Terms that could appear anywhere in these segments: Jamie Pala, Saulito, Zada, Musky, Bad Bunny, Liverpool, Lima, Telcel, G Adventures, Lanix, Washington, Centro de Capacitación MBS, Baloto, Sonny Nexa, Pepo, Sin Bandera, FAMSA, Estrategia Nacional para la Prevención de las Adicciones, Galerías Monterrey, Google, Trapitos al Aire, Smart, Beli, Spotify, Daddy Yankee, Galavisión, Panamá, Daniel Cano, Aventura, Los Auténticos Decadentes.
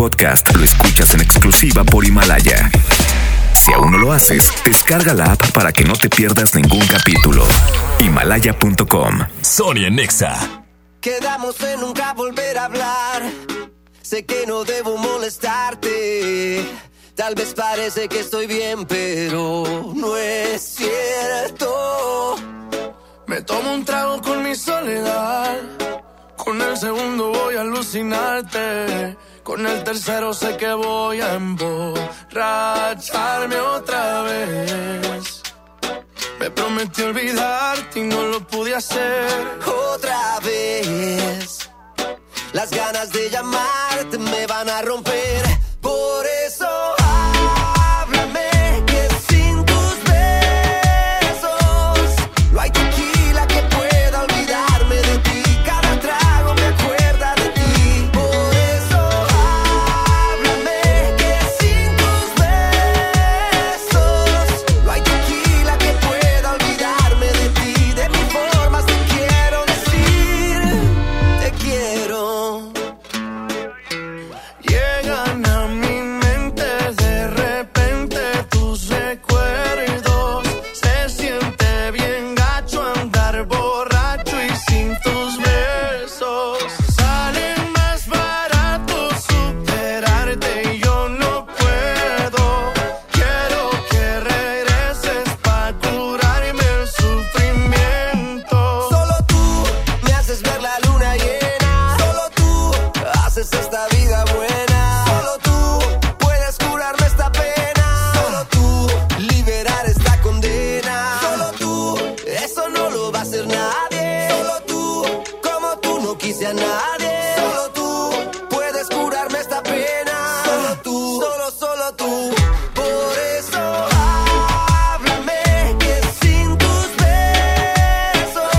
podcast lo escuchas en exclusiva por Himalaya. Si aún no lo haces, descarga la app para que no te pierdas ningún capítulo. Himalaya.com. Sonny Nexa. Quedamos en nunca volver a hablar. Sé que no debo molestarte. Tal vez parece que estoy bien, pero no es cierto. Me tomo un trago con mi soledad. Con el segundo voy a alucinarte. Con el tercero sé que voy a emborracharme otra vez. Me prometí olvidarte y no lo pude hacer. Otra vez. Las ganas de llamarte me van a romper. Por eso háblame, que sin tus besos no hay tequila que pueda olvidarme de ti. Cada trago me acuerda de ti. Por eso háblame, que sin tus besos no hay tequila que pueda olvidarme de ti. De mil formas te quiero decir, te quiero. Llegan a mi mente de repente tus recuerdos. Se siente bien gacho andar borracho y sin tus besos. Sale más barato superarte y yo no puedo. Quiero que regreses pa' curarme el sufrimiento. Solo tú me haces ver la luna llena. Solo tú haces esta vida buena. Solo tú puedes curarme esta pena. Solo tú liberar esta condena. Solo tú, eso no lo va a hacer nadie. Solo tú, como tú no quise a nadie. Solo tú puedes curarme esta pena. Solo tú, solo, solo tú. Por eso háblame, que sin tus besos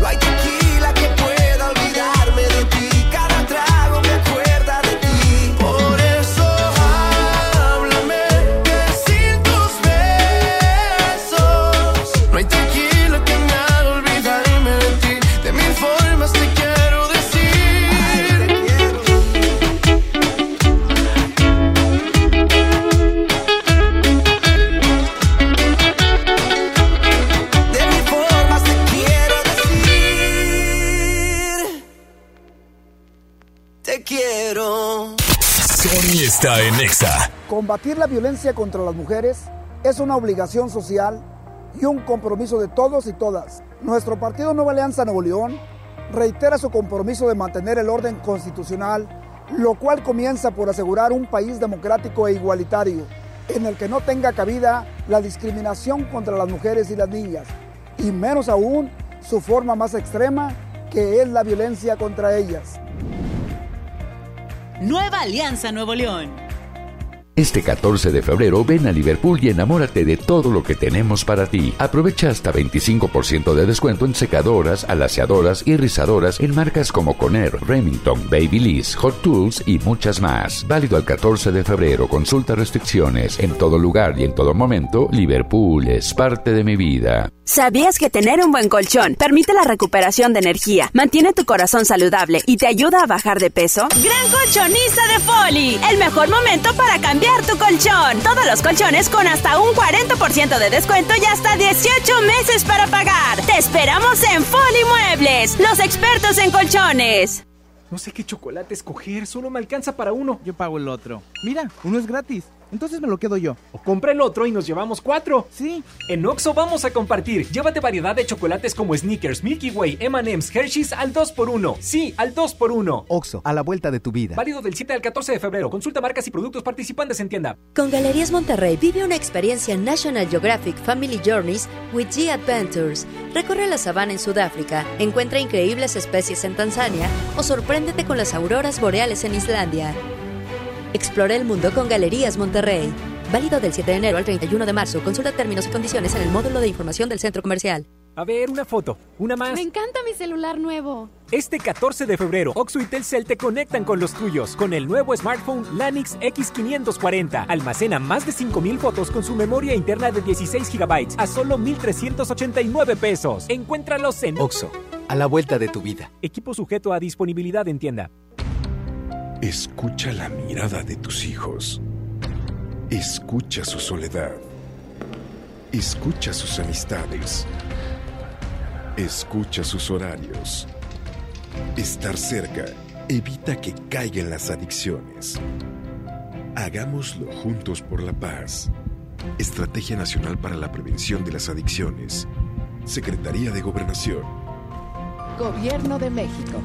no hay tequila que pueda olvidarme de ti. Cada trago me acuerda de ti. Por eso háblame, que sin tus besos no hay tequila que me haga olvidarme de ti. De mil formas te quiero decir. De mil formas te quiero decir. Te quiero. Sony está en Nexa. Combatir la violencia contra las mujeres es una obligación social y un compromiso de todos y todas. Nuestro partido Nueva Alianza Nuevo León reitera su compromiso de mantener el orden constitucional, lo cual comienza por asegurar un país democrático e igualitario, en el que no tenga cabida la discriminación contra las mujeres y las niñas, y menos aún su forma más extrema, que es la violencia contra ellas. Nueva Alianza Nuevo León. Este 14 de febrero ven a Liverpool y enamórate de todo lo que tenemos para ti. Aprovecha hasta 25% de descuento en secadoras, alaciadoras y rizadoras en marcas como Conair, Remington, Babyliss, Hot Tools y muchas más. Válido al 14 de febrero. Consulta restricciones. En todo lugar y en todo momento, Liverpool es parte de mi vida. ¿Sabías que tener un buen colchón permite la recuperación de energía, mantiene tu corazón saludable y te ayuda a bajar de peso? ¡Gran colchonista de Foli! El mejor momento para cambiar tu colchón. Todos los colchones con hasta un 40% de descuento y hasta 18 meses para pagar. Te esperamos en Foli Muebles, los expertos en colchones. No sé qué chocolate escoger, solo me alcanza para uno. Yo pago el otro. Mira, uno es gratis. Entonces me lo quedo yo. O compra el otro y nos llevamos 4. Sí. En Oxxo vamos a compartir. Llévate variedad de chocolates como Snickers, Milky Way, M&M's, Hershey's al 2x1. Sí, al 2x1. Oxxo, a la vuelta de tu vida. Válido del 7 al 14 de febrero. Consulta marcas y productos participantes en tienda. Con Galerías Monterrey vive una experiencia National Geographic Family Journeys with G Adventures. Recorre la sabana en Sudáfrica, encuentra increíbles especies en Tanzania o sorpréndete con las auroras boreales en Islandia. Explora el mundo con Galerías Monterrey. Válido del 7 de enero al 31 de marzo. Consulta términos y condiciones en el módulo de información del centro comercial. A ver, una foto, una más. Me encanta mi celular nuevo. Este 14 de febrero, Oxxo y Telcel te conectan con los tuyos con el nuevo smartphone Lanix X540. Almacena más de 5,000 fotos con su memoria interna de 16 GB a solo $1,389. Encuéntralos en Oxxo, a la vuelta de tu vida. Equipo sujeto a disponibilidad en tienda. Escucha la mirada de tus hijos. Escucha su soledad. Escucha sus amistades. Escucha sus horarios. Estar cerca evita que caigan las adicciones. Hagámoslo juntos por la paz. Estrategia Nacional para la Prevención de las Adicciones. Secretaría de Gobernación. Gobierno de México.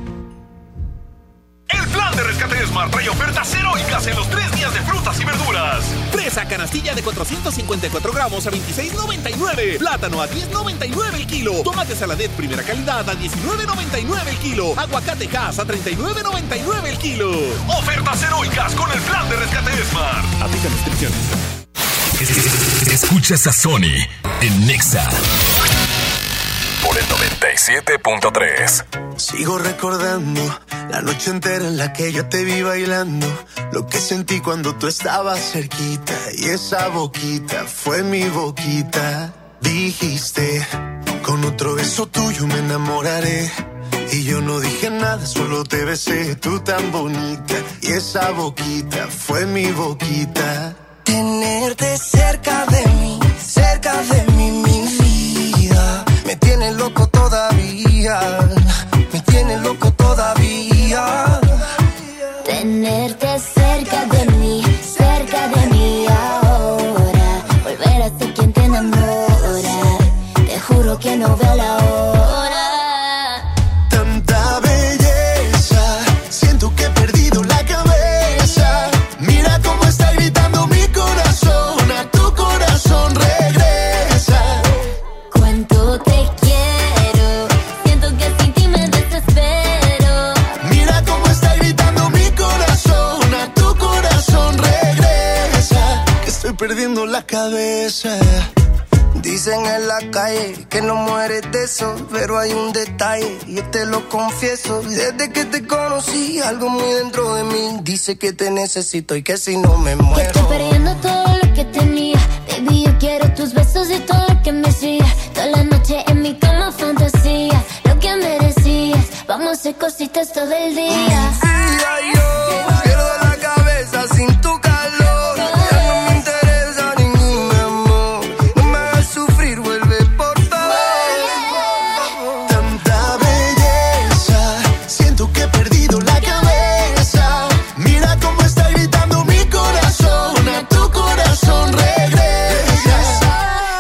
El plan de rescate de Smart trae ofertas heroicas en los 3 días de frutas y verduras. Presa canastilla de 454 gramos a $26.99. Plátano a $10.99 el kilo. Tomate saladet primera calidad a $19.99 el kilo. Aguacate Hass a $39.99 el kilo. Ofertas heroicas con el plan de rescate de Smart. Aplica restricciones. Escuchas a Sony en Nexa por el 97.3. Sigo recordando la noche entera en la que yo te vi bailando, lo que sentí cuando tú estabas cerquita, y esa boquita fue mi boquita. Dijiste, con otro beso tuyo me enamoraré, y yo no dije nada, solo te besé, tú tan bonita, y esa boquita fue mi boquita. Tenerte cerca de mí, mi vida, me tiene loco todavía, me tiene loco todavía. Tenerte cerca de mí ahora, volver a ser quien te enamora, te juro que no veo la hora. Tanta belleza, siento que he perdido la cabeza, mira cómo está gritando mi corazón, a tu corazón regresa. Cuánto te quiero, siento que sin ti me desespero, mira cómo está gritando mi corazón, a tu corazón regresa, que estoy perdiendo la cabeza. Dicen en la calle que no mueres de eso, pero hay un detalle, yo te lo confieso. Desde que te conocí, algo muy dentro de mí dice que te necesito y que si no me muero. Que estoy perdiendo todo lo que tenía, baby, yo quiero tus besos y todo lo que me hacías. Toda la noche en mi cama fantasía, lo que merecías, vamos a hacer cositas todo el día. Sí, yo pierdo la cabeza sin tu calor, ya no me interesa ningún amor, no me hagas sufrir, vuelve por favor. Tanta belleza, siento que he perdido la cabeza, mira cómo está gritando mi corazón, a tu corazón regresa. Cuando te quiero,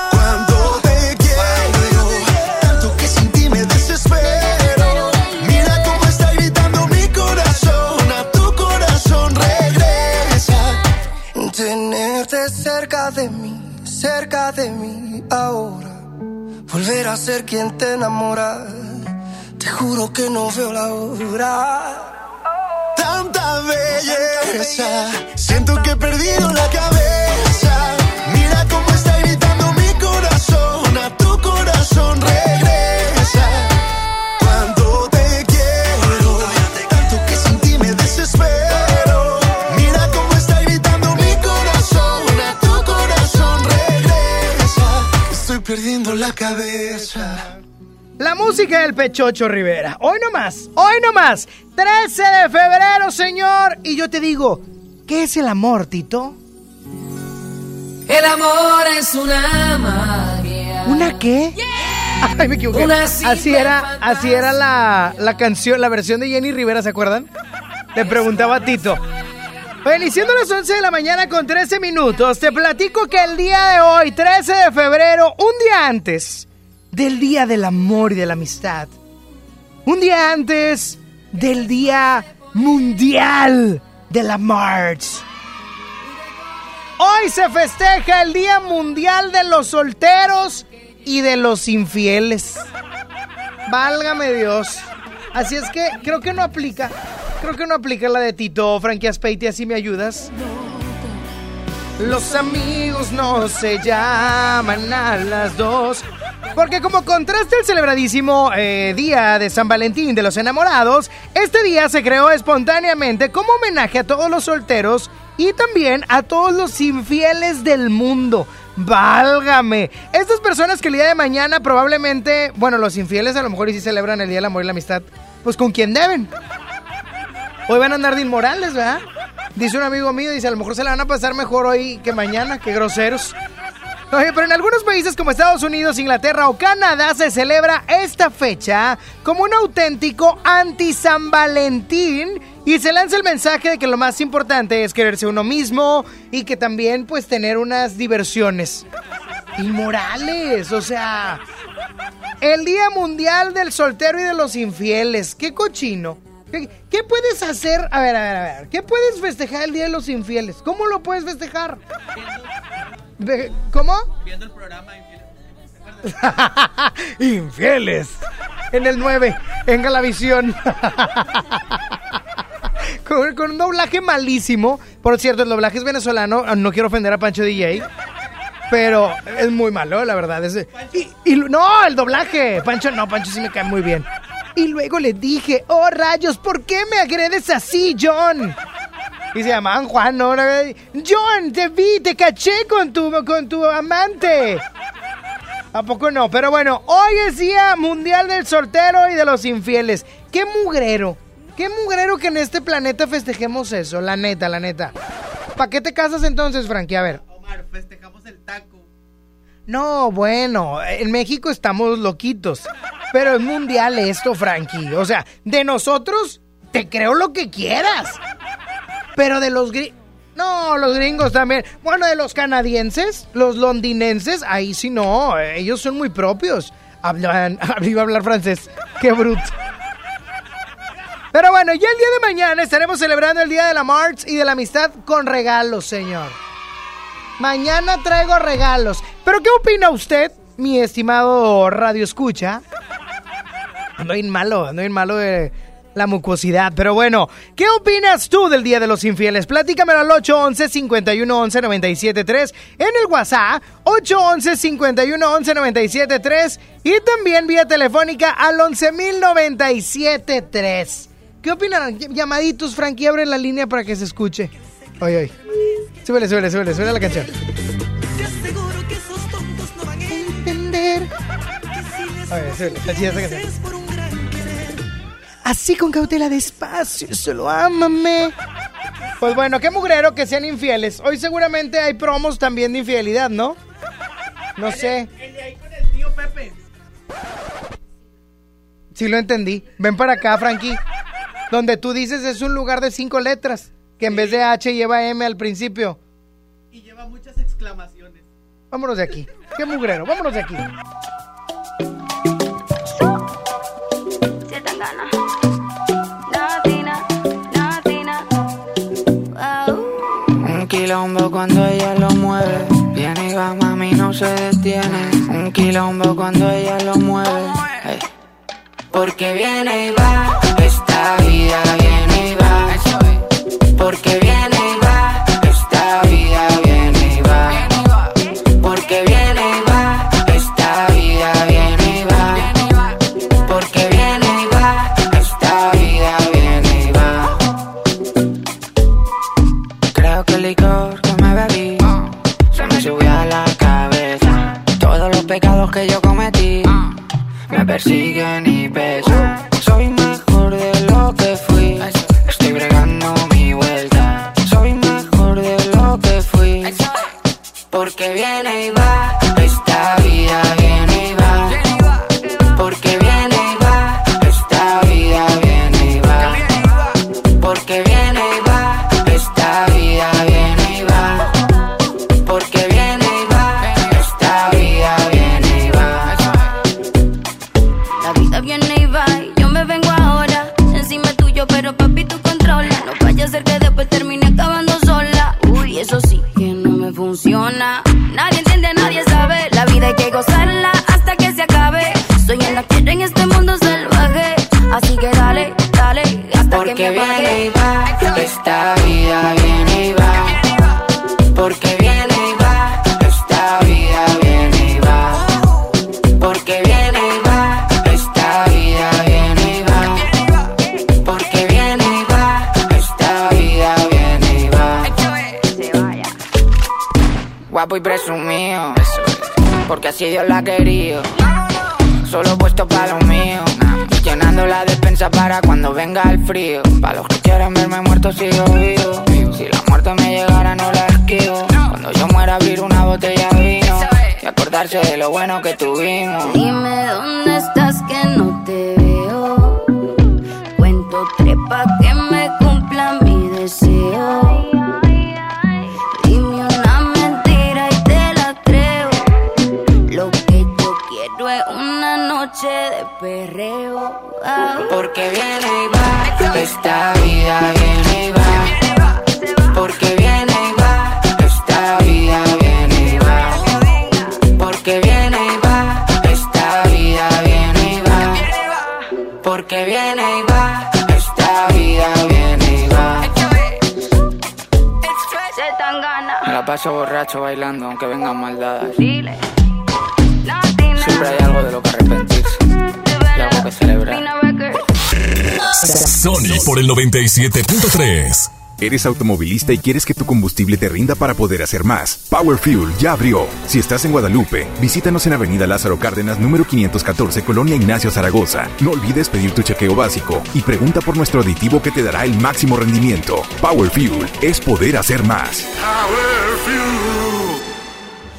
tanto que sin ti me desespero, mira cómo está gritando mi corazón, a tu corazón regresa. Tenerte cerca de mí ahora, volver a ser quien te enamora, te juro que no veo la hora. Tanta belleza, siento que he perdido la cabeza, mira cómo está gritando mi corazón, a tu corazón regresa. Cuando te quiero, tanto que sin ti me desespero, mira cómo está gritando mi corazón, a tu corazón regresa, estoy perdiendo la cabeza. La música del Pechocho Rivera. Hoy nomás, 13 de febrero, señor. Y yo te digo, ¿qué es el amor, Tito? El amor es una magia. ¿Una qué? Yeah. Ay, me equivoqué. Así era la canción, la versión de Jenny Rivera, ¿se acuerdan? Te preguntaba a Tito. Iniciando las 11 de la mañana con 13 minutos, te platico que el día de hoy, 13 de febrero, un día antes del Día del Amor y de la Amistad, un día antes del Día Mundial de la March, hoy se festeja el Día Mundial de los Solteros y de los Infieles. Válgame Dios. Así es que creo que no aplica la de Tito, Frankie Aspeitia, ¿así me ayudas? Los amigos no se llaman a las dos. Porque como contraste al celebradísimo Día de San Valentín de los Enamorados, este día se creó espontáneamente como homenaje a todos los solteros y también a todos los infieles del mundo. ¡Válgame! Estas personas que el día de mañana probablemente, bueno, los infieles a lo mejor y sí celebran el Día del Amor y la Amistad, pues con quien deben. Hoy van a andar de inmorales, ¿verdad? Dice un amigo mío, dice, a lo mejor se la van a pasar mejor hoy que mañana, qué groseros. Oye, pero en algunos países como Estados Unidos, Inglaterra o Canadá se celebra esta fecha como un auténtico anti-San Valentín y se lanza el mensaje de que lo más importante es quererse uno mismo y que también pues tener unas diversiones. Inmorales, o sea, el Día Mundial del Soltero y de los Infieles, qué cochino. ¿Qué puedes hacer? A ver, ¿qué puedes festejar el Día de los Infieles? ¿Cómo lo puedes festejar? ¿Cómo? Viendo el programa Infieles. Infieles. En el 9, en Galavisión. Con un doblaje malísimo. Por cierto, el doblaje es venezolano. No quiero ofender a Pancho DJ, pero es muy malo, la verdad. No, el doblaje. Pancho sí me cae muy bien. Y luego le dije, oh rayos, ¿por qué me agredes así, John? Y se llamaban Juan, ¿no? John, te vi, te caché con tu amante. ¿A poco no? Pero bueno, hoy es Día Mundial del Soltero y de los Infieles. Qué mugrero que en este planeta festejemos eso, la neta. ¿Para qué te casas entonces, Frankie? A ver. Omar, festejamos el taco. No, bueno, en México estamos loquitos. Pero es mundial esto, Frankie. O sea, de nosotros te creo lo que quieras. Pero de los gringos... No, los gringos también. Bueno, de los canadienses, los londinenses, ahí sí no. Ellos son muy propios. Iba a hablar francés. ¡Qué bruto! Pero bueno, ya el día de mañana estaremos celebrando el Día de la March y de la Amistad con regalos, señor. Mañana traigo regalos. ¿Pero qué opina usted, mi estimado Radio Escucha? Ando bien malo de... la mucosidad, pero bueno, ¿qué opinas tú del Día de los Infieles? Platícamelo al 811-511-973 en el WhatsApp, 811-511-973 y también vía telefónica al 11.097.3. ¿Qué opinan? Llamaditos, Frankie, abre la línea para que se escuche. Oye. Súbele la canción. Te aseguro que esos tontos no van a entender. Oye, súbele, está chida esa canción. Así con cautela, despacio, solo ámame. Pues bueno, qué mugrero que sean infieles. Hoy seguramente hay promos también de infidelidad, ¿no? No sé. El de ahí con el tío Pepe. Sí lo entendí. Ven para acá, Frankie. Donde tú dices es un lugar de 5 letras, que en vez de H lleva M al principio. Y lleva muchas exclamaciones. Vámonos de aquí. Qué mugrero, vámonos de aquí. Un quilombo cuando ella lo mueve, viene y va, mami, no se detiene. Un quilombo cuando ella lo mueve, hey. Porque viene y va, esta vida viene y va. Porque viene y va, esta vida viene y va. Porque viene y va, esta vida viene y va. Porque viene y va, esta vida viene y va. Creo que el licor que me bebí se me subió a la cabeza. Todos los pecados que yo cometí me persiguen y pesan. Soy mejor de lo que fui, estoy bregando mi vuelta. Soy mejor de lo que fui, porque viene y va, esta vida viene y va. Porque viene y va, esta vida viene y va. Porque viene y va, esta vida viene y va. Porque viene y va, esta vida viene y va. La vida viene y va y yo me vengo ahora. Encima tuyo, pero papi, tú controla. No vaya a ser que después termine acabando sola. Uy, eso sí que no me funciona. Nadie entiende, nadie sabe. La vida hay que gozarla hasta que se acabe. Soy en la quiera en este mundo salvaje. Así que dale, dale, hasta porque que me apague. Porque viene y va, esta vida viene y va. Porque viene y va, esta vida viene y va. Porque viene y va, esta vida viene y va. Porque viene y va, esta vida viene y va. Se vaya. Guapo y presumido, porque así Dios la ha querido. Solo puesto para lo mío. Llenando la despensa para cuando venga el frío. Para los que quieran verme muerto sigo vivo. Si la muerte me llegara no la esquivo. Cuando yo muera abrir una botella de vino y acordarse de lo bueno que tuvimos. Dime dónde estás que no te veo. Cuento tres pa' que me cumplan mi deseo. Dime una mentira y te la creo. Lo que yo quiero es una noche de perreo. Porque viene y va, esta vida viene y va. Porque viene y va, esta vida viene y va. Porque viene y va, esta vida viene y va. Porque viene y va, esta vida viene y va. Me la paso borracho bailando aunque vengan maldadas. Siempre hay algo de lo que arrepentirse. Que Sony por el 97.3. ¿Eres automovilista y quieres que tu combustible te rinda para poder hacer más? Power Fuel ya abrió. Si estás en Guadalupe, visítanos en Avenida Lázaro Cárdenas, número 514, Colonia Ignacio Zaragoza. No olvides pedir tu chequeo básico y pregunta por nuestro aditivo que te dará el máximo rendimiento. Power Fuel es poder hacer más. Power Fuel.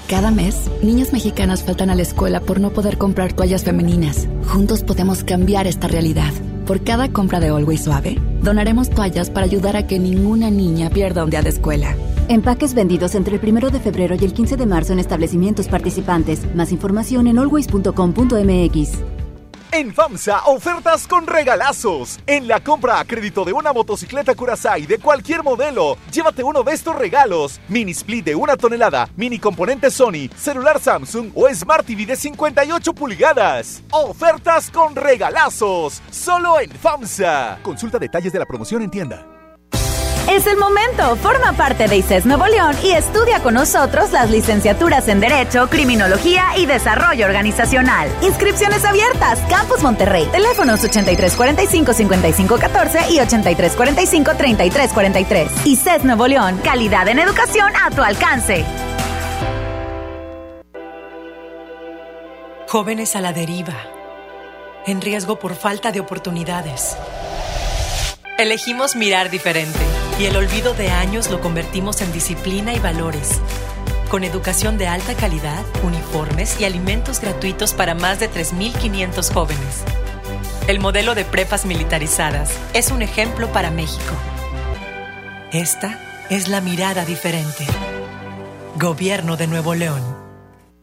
Cada mes, niñas mexicanas faltan a la escuela por no poder comprar toallas femeninas. Juntos podemos cambiar esta realidad. Por cada compra de Always Suave, donaremos toallas para ayudar a que ninguna niña pierda un día de escuela. Empaques vendidos entre el 1 de febrero y el 15 de marzo en establecimientos participantes. Más información en always.com.mx. En FAMSA, ofertas con regalazos. En la compra a crédito de una motocicleta Curaçao de cualquier modelo, llévate uno de estos regalos: mini split de 1 tonelada, mini componente Sony, celular Samsung o Smart TV de 58 pulgadas. Ofertas con regalazos, solo en FAMSA. Consulta detalles de la promoción en tienda. Es el momento. Forma parte de ICES Nuevo León y estudia con nosotros las licenciaturas en Derecho, Criminología y Desarrollo Organizacional. Inscripciones abiertas. Campus Monterrey. Teléfonos 8345-5514 y 8345-3343. ICES Nuevo León. Calidad en educación a tu alcance. Jóvenes a la deriva. En riesgo por falta de oportunidades. Elegimos mirar diferente. Y el olvido de años lo convertimos en disciplina y valores. Con educación de alta calidad, uniformes y alimentos gratuitos para más de 3.500 jóvenes. El modelo de prepas militarizadas es un ejemplo para México. Esta es la mirada diferente. Gobierno de Nuevo León.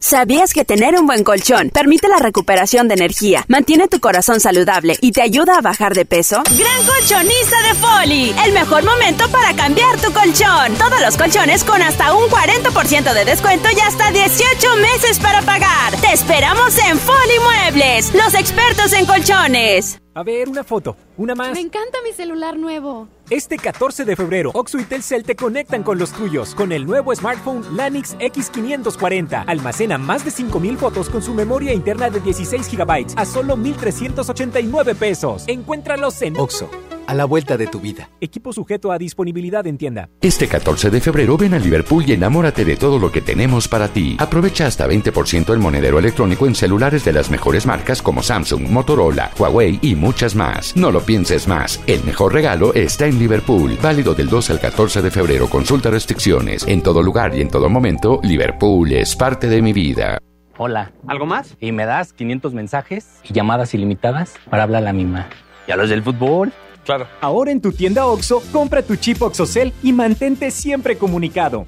¿Sabías que tener un buen colchón permite la recuperación de energía, mantiene tu corazón saludable y te ayuda a bajar de peso? ¡Gran colchonista de Foli! El mejor momento para cambiar tu colchón. Todos los colchones con hasta un 40% de descuento y hasta 18 meses para pagar. ¡Te esperamos en Foli Muebles! ¡Los expertos en colchones! A ver, una foto, una más. Me encanta mi celular nuevo. Este 14 de febrero, Oxxo y Telcel te conectan con los tuyos con el nuevo smartphone Lanix X540. Almacena más de 5,000 fotos con su memoria interna de 16 GB a solo $1,389. Encuéntralos en Oxxo. A la vuelta de tu vida. Equipo sujeto a disponibilidad en tienda. Este 14 de febrero ven a Liverpool y enamórate de todo lo que tenemos para ti. Aprovecha hasta 20% el monedero electrónico en celulares de las mejores marcas como Samsung, Motorola, Huawei y muchas más. No lo pienses más. El mejor regalo está en Liverpool. Válido del 2 al 14 de febrero. Consulta restricciones. En todo lugar y en todo momento, Liverpool es parte de mi vida. Hola. ¿Algo más? Y me das 500 mensajes y llamadas ilimitadas para hablar a la misma. ¿Y a los del fútbol? Claro. Ahora en tu tienda Oxxo, compra tu chip OxxoCell y mantente siempre comunicado.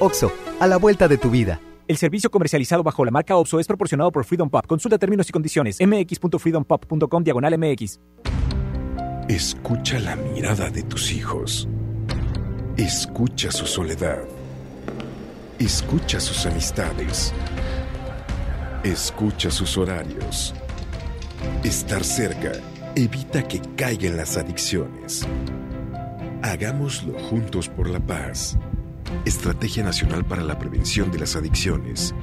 Oxxo, a la vuelta de tu vida. El servicio comercializado bajo la marca Oxxo es proporcionado por Freedom Pop. Consulta términos y condiciones. mx.freedompop.com/mx. Escucha la mirada de tus hijos. Escucha su soledad. Escucha sus amistades. Escucha sus horarios. Estar cerca evita que caigan las adicciones. Hagámoslo juntos por la paz. Estrategia Nacional para la Prevención de las Adicciones.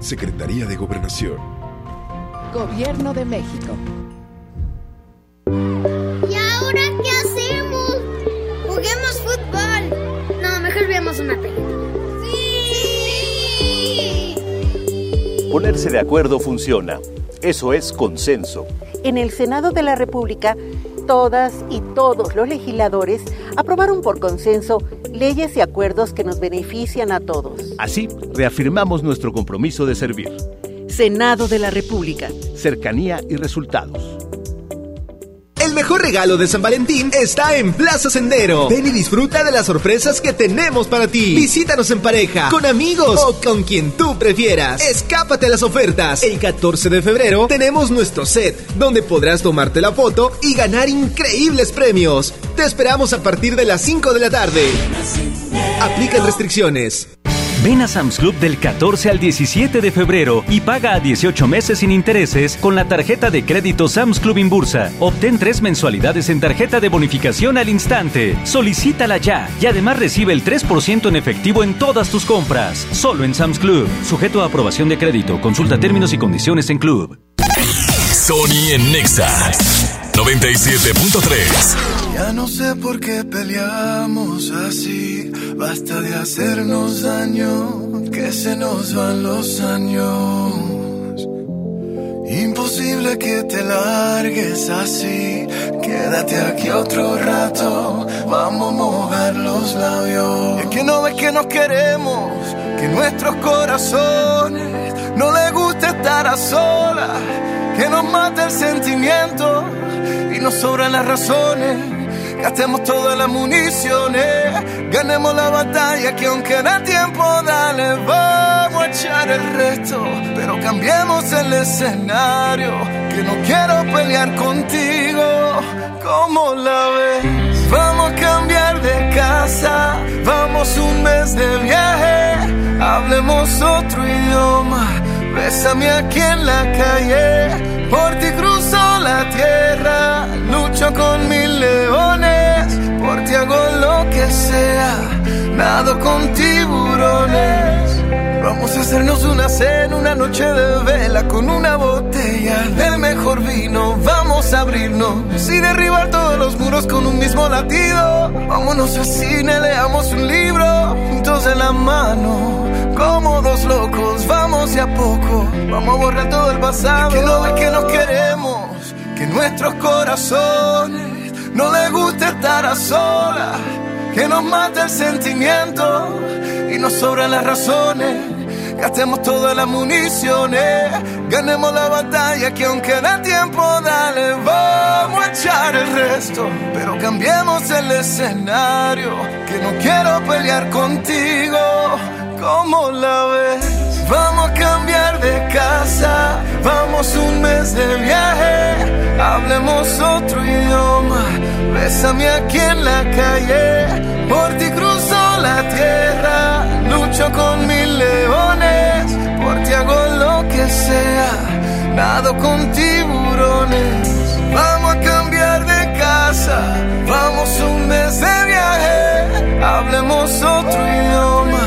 Secretaría de Gobernación. Gobierno de México. ¿Y ahora qué hacemos? Juguemos fútbol. No, mejor veamos una película. ¡Sí! Ponerse de acuerdo funciona. Eso es consenso. en el Senado de la República, todas y todos los legisladores aprobaron por consenso leyes y acuerdos que nos benefician a todos. Así, reafirmamos nuestro compromiso de servir. Senado de la República. Cercanía y resultados. El mejor regalo de San Valentín está en Plaza Sendero. Ven y disfruta de las sorpresas que tenemos para ti. Visítanos en pareja, con amigos o con quien tú prefieras. Escápate a las ofertas. El 14 de febrero tenemos nuestro set, donde podrás tomarte la foto y ganar increíbles premios. Te esperamos a partir de las 5 de la tarde. Aplican restricciones. Ven a Sam's Club del 14 al 17 de febrero y paga a 18 meses sin intereses con la tarjeta de crédito Sam's Club Inbursa. Obtén 3 mensualidades en tarjeta de bonificación al instante. Solicítala ya y además recibe el 3% en efectivo en todas tus compras. Solo en Sam's Club. Sujeto a aprobación de crédito. Consulta términos y condiciones en Club. Sony en Nexa 97.3. Ya no sé por qué peleamos así. Basta de hacernos daño, que se nos van los años. Imposible que te largues así. Quédate aquí otro rato, vamos a mojar los labios. Es que no ves que nos queremos, que nuestros corazones no les gusta estar a solas, que nos mata el sentimiento y nos sobran las razones. Gastemos todas las municiones, ganemos la batalla, que aunque da tiempo, dale, vamos a echar el resto. Pero cambiemos el escenario, que no quiero pelear contigo. ¿Cómo la ves? Vamos a cambiar de casa, vamos un mes de viaje, hablemos otro idioma, bésame aquí en la calle. Por ti cruzo la tierra, lucho con mis leones, por ti hago lo que sea, nado con tiburones. Vamos a hacernos una cena, una noche de vela, con una botella del mejor vino. Vamos a abrirnos y derribar todos los muros con un mismo latido. Vámonos al cine, leamos un libro, juntos de la mano, como dos locos. Vamos de a poco, vamos a borrar todo el pasado. Es que no ves que nos queremos, que nuestros corazones no les gusta estar a solas, que nos mata el sentimiento y nos sobran las razones. Gastemos todas las municiones, ganemos la batalla, que aunque da tiempo, dale, vamos a echar el resto. Pero cambiemos el escenario, que no quiero pelear contigo. ¿Cómo la ves? Vamos a cambiar de casa, vamos un mes de viaje, hablemos otro idioma, bésame aquí en la calle. Por ti cruzo la tierra, lucho con mis leones, por ti hago lo que sea, nado con tiburones. Vamos a cambiar de casa, vamos un mes de viaje, hablemos otro idioma,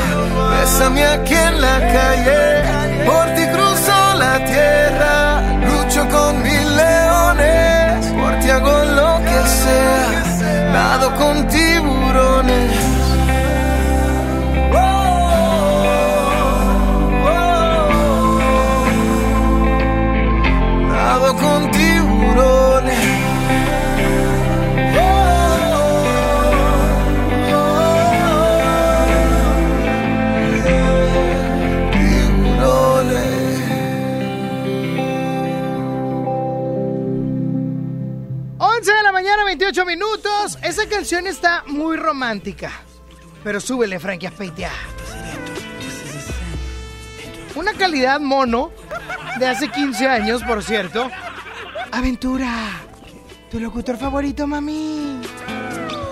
bésame aquí en la calle. Por ti cruzo la tierra, lucho con mis leones, por ti hago lo que sea, nado con tiburones. Nado con tiburones. Mañana, 28 minutos. Esa canción está muy romántica. Pero súbele, Frankie Aspeitia. Una calidad mono de hace 15 años, por cierto. Aventura, tu locutor favorito, mami.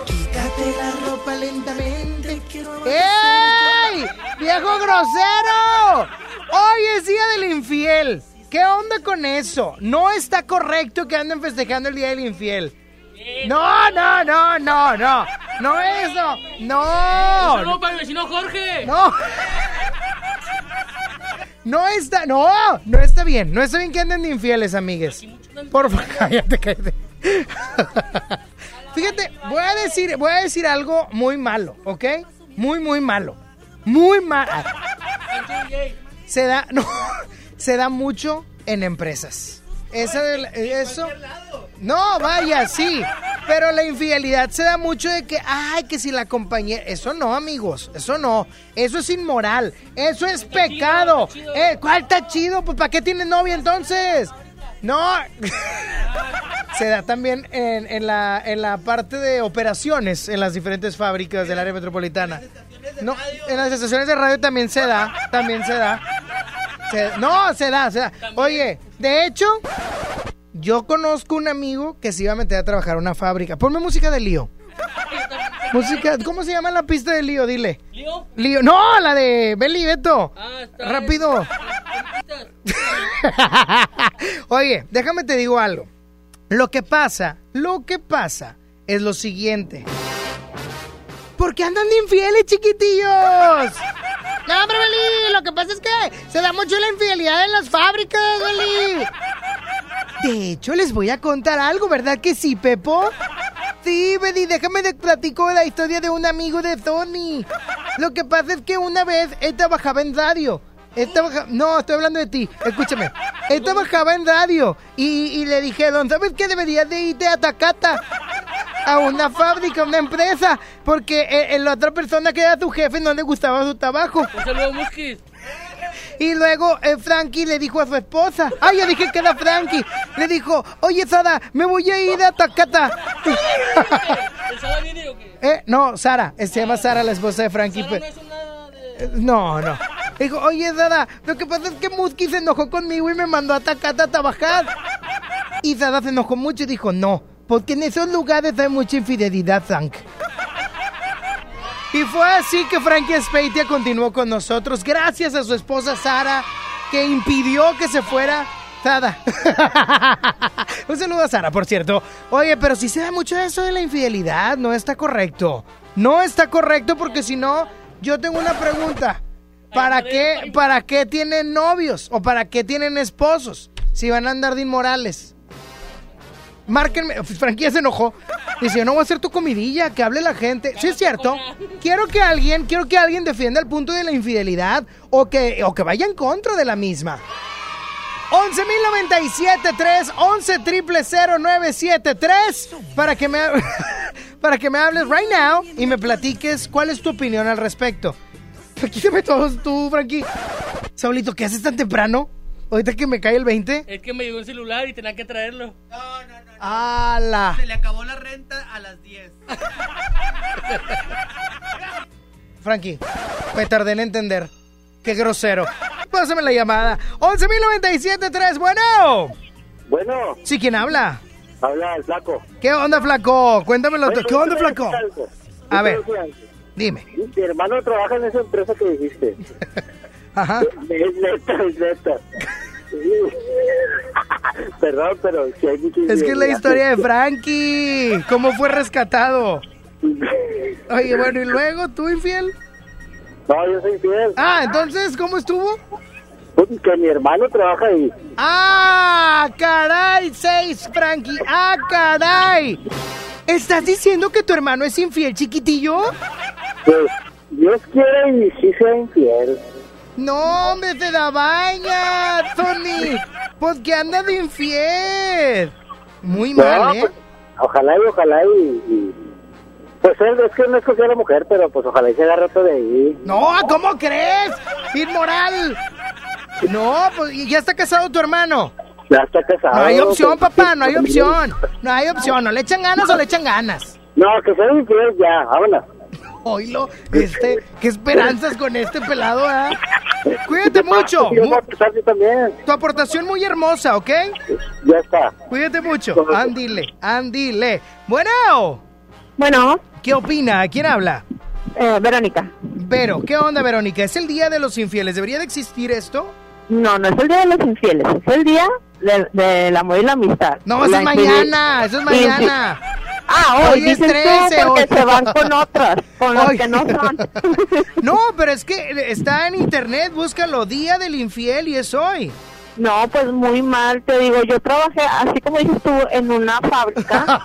Quítate la ropa lentamente. ¡Ey! ¡Viejo grosero! Hoy es Día del Infiel. ¿Qué onda con eso? No está correcto que anden festejando el Día del Infiel. No. No eso. No. Un saludo para el vecino Jorge. No. No está bien. No está bien que anden de infieles, amigues. Por favor, cállate. Fíjate, voy a decir algo muy malo, ¿ok? Muy malo. Muy malo. Se da mucho en empresas. Eso. No, vaya, sí. Pero la infidelidad se da mucho de que, ay, que si la compañera... Eso no, amigos, eso no. Eso es inmoral, eso es pecado. ¿Cuál está chido? Pues, ¿para qué tienes novia entonces? No. Se da también en la parte de operaciones en las diferentes fábricas del área metropolitana. No, en las estaciones de radio también se da, se da. Oye, de hecho... Yo conozco un amigo que se iba a meter a trabajar a una fábrica. Ponme música de Lío. Música, ¿cómo se llama la pista de Lío? Dile. ¿Lío? Lío. No, la de Beli, Beto. Ah, está. Rápido. Oye, déjame te digo algo. Lo que pasa es lo siguiente. ¿Por qué andan de infieles, chiquitillos? No, pero Beli, lo que pasa es que se da mucho la infidelidad en las fábricas, Beli. De hecho, les voy a contar algo, ¿verdad que sí, Pepo? Sí, Beli, déjame te platico la historia de un amigo de Sony. Lo que pasa es que una vez él trabajaba en radio. No, estoy hablando de ti, escúchame. Él trabajaba en radio y le dijeron, ¿sabes qué? Deberías de irte a Takata, a una fábrica, a una empresa, porque la otra persona que era tu jefe no le gustaba su trabajo. Un saludo, Musky. Y luego Frankie le dijo a su esposa, ¡ay, yo dije que era Frankie! Le dijo, oye, Zada, me voy a ir a Takata. ¿El Zada viene o qué? No, Sara, se llama Sara, la esposa de Frankie. Sara no es una de... No. Le dijo, oye, Zada, lo que pasa es que Musky se enojó conmigo y me mandó a Takata a trabajar. Y Zada se enojó mucho y dijo, no, porque en esos lugares hay mucha infidelidad, Frank. Y fue así que Frankie Aspeitia continuó con nosotros, gracias a su esposa Sara, que impidió que se fuera Zada. Un saludo a Sara, por cierto. Oye, pero si se da mucho eso de la infidelidad, no está correcto. No está correcto porque si no, yo tengo una pregunta. ¿Para qué tienen novios o para qué tienen esposos si van a andar de inmorales? Márquenme, Frankie ya se enojó. Dice, yo no voy a hacer tu comidilla, que hable la gente. Sí, es cierto. Quiero que alguien defienda el punto de la infidelidad o que vaya en contra de la misma. 11,097,3, 11,000,973 para que me hables right now y me platiques cuál es tu opinión al respecto. Aquí se me todos tú, Frankie. Saulito, ¿qué haces tan temprano? Ahorita que me cae el 20. Es que me llegó un celular y tenía que traerlo. No. ¡Ala! Se le acabó la renta a las 10. Frankie, me tardé en entender. ¡Qué grosero! Pásame la llamada. 11,097,3, bueno. Bueno. ¿Sí, quién habla? Habla el Flaco. ¿Qué onda, Flaco? Cuéntamelo. Bueno, ¿qué onda, Flaco? A ver, dime. Mi hermano trabaja en esa empresa que dijiste. Ajá. Es neta. Perdón, pero si hay mucha... Es que es la historia de Frankie. ¿Cómo fue rescatado? Oye, bueno, ¿y luego tú infiel? No, yo soy infiel. Ah, entonces, ¿cómo estuvo? Que mi hermano trabaja ahí. ¡Ah, caray! 6, Frankie. ¡Ah, caray! ¿Estás diciendo que tu hermano es infiel, chiquitillo? Pues, Dios quiere y sí sea infiel. No, hombre, te la baña, Tony, porque anda de infiel. Muy mal, ¿eh? Pues, ojalá y... Pues es que no escogió a la mujer, pero pues ojalá y se agarre todo de ahí. No, ¿cómo crees? ¡Inmoral! No, pues ya está casado tu hermano. Ya está casado. No hay opción, papá, no hay opción. No hay opción, ¿no le echan ganas o le echan ganas? No, que sea infiel ya, vámonos. Oílo, qué esperanzas con este pelado, ¿eh? Cuídate mucho. Yo voy a pasar yo también. Tu aportación muy hermosa, ¿ok? Ya está. Cuídate mucho. Ándile. Bueno. ¿Qué opina? ¿Quién habla? Verónica. Vero, ¿qué onda, Verónica? ¿Es el día de los infieles? ¿Debería de existir esto? No es el día de los infieles. Es el día del amor y la amistad. No, eso es mañana. Hoy es 13. Porque se van con otras, con los que no son. No, pero es que está en internet, búscalo, Día del Infiel, y es hoy. No, pues muy mal, te digo, yo trabajé, así como dices tú, en una fábrica.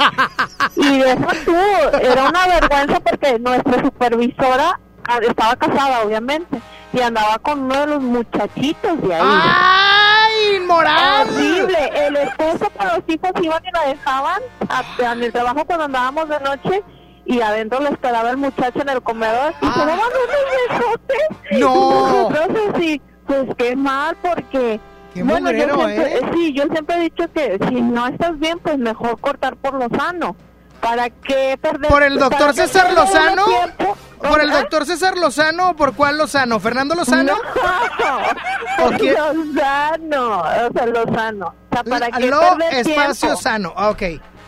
Y eso tú, era una vergüenza porque nuestra supervisora estaba casada, obviamente, y andaba con uno de los muchachitos de ahí. ¡Ay, moral. Horrible. El esposo con los hijos iban y la dejaban a mi trabajo cuando andábamos de noche. Y adentro le esperaba el muchacho en el comedor. Y se daban unos besotes. No. Entonces sí, pues qué mal, porque... Qué bueno, monero, yo siempre, sí, yo siempre he dicho que si no estás bien, pues mejor cortar por lo sano. ¿Para qué perder? ¿Por el doctor César Lozano? ¿Por el doctor César Lozano o por cuál Lozano? ¿Fernando Lozano? No, ¿o quién? Lozano, o sea, Lozano. O sea, ¿para qué perder espacio tiempo? Sano, ok.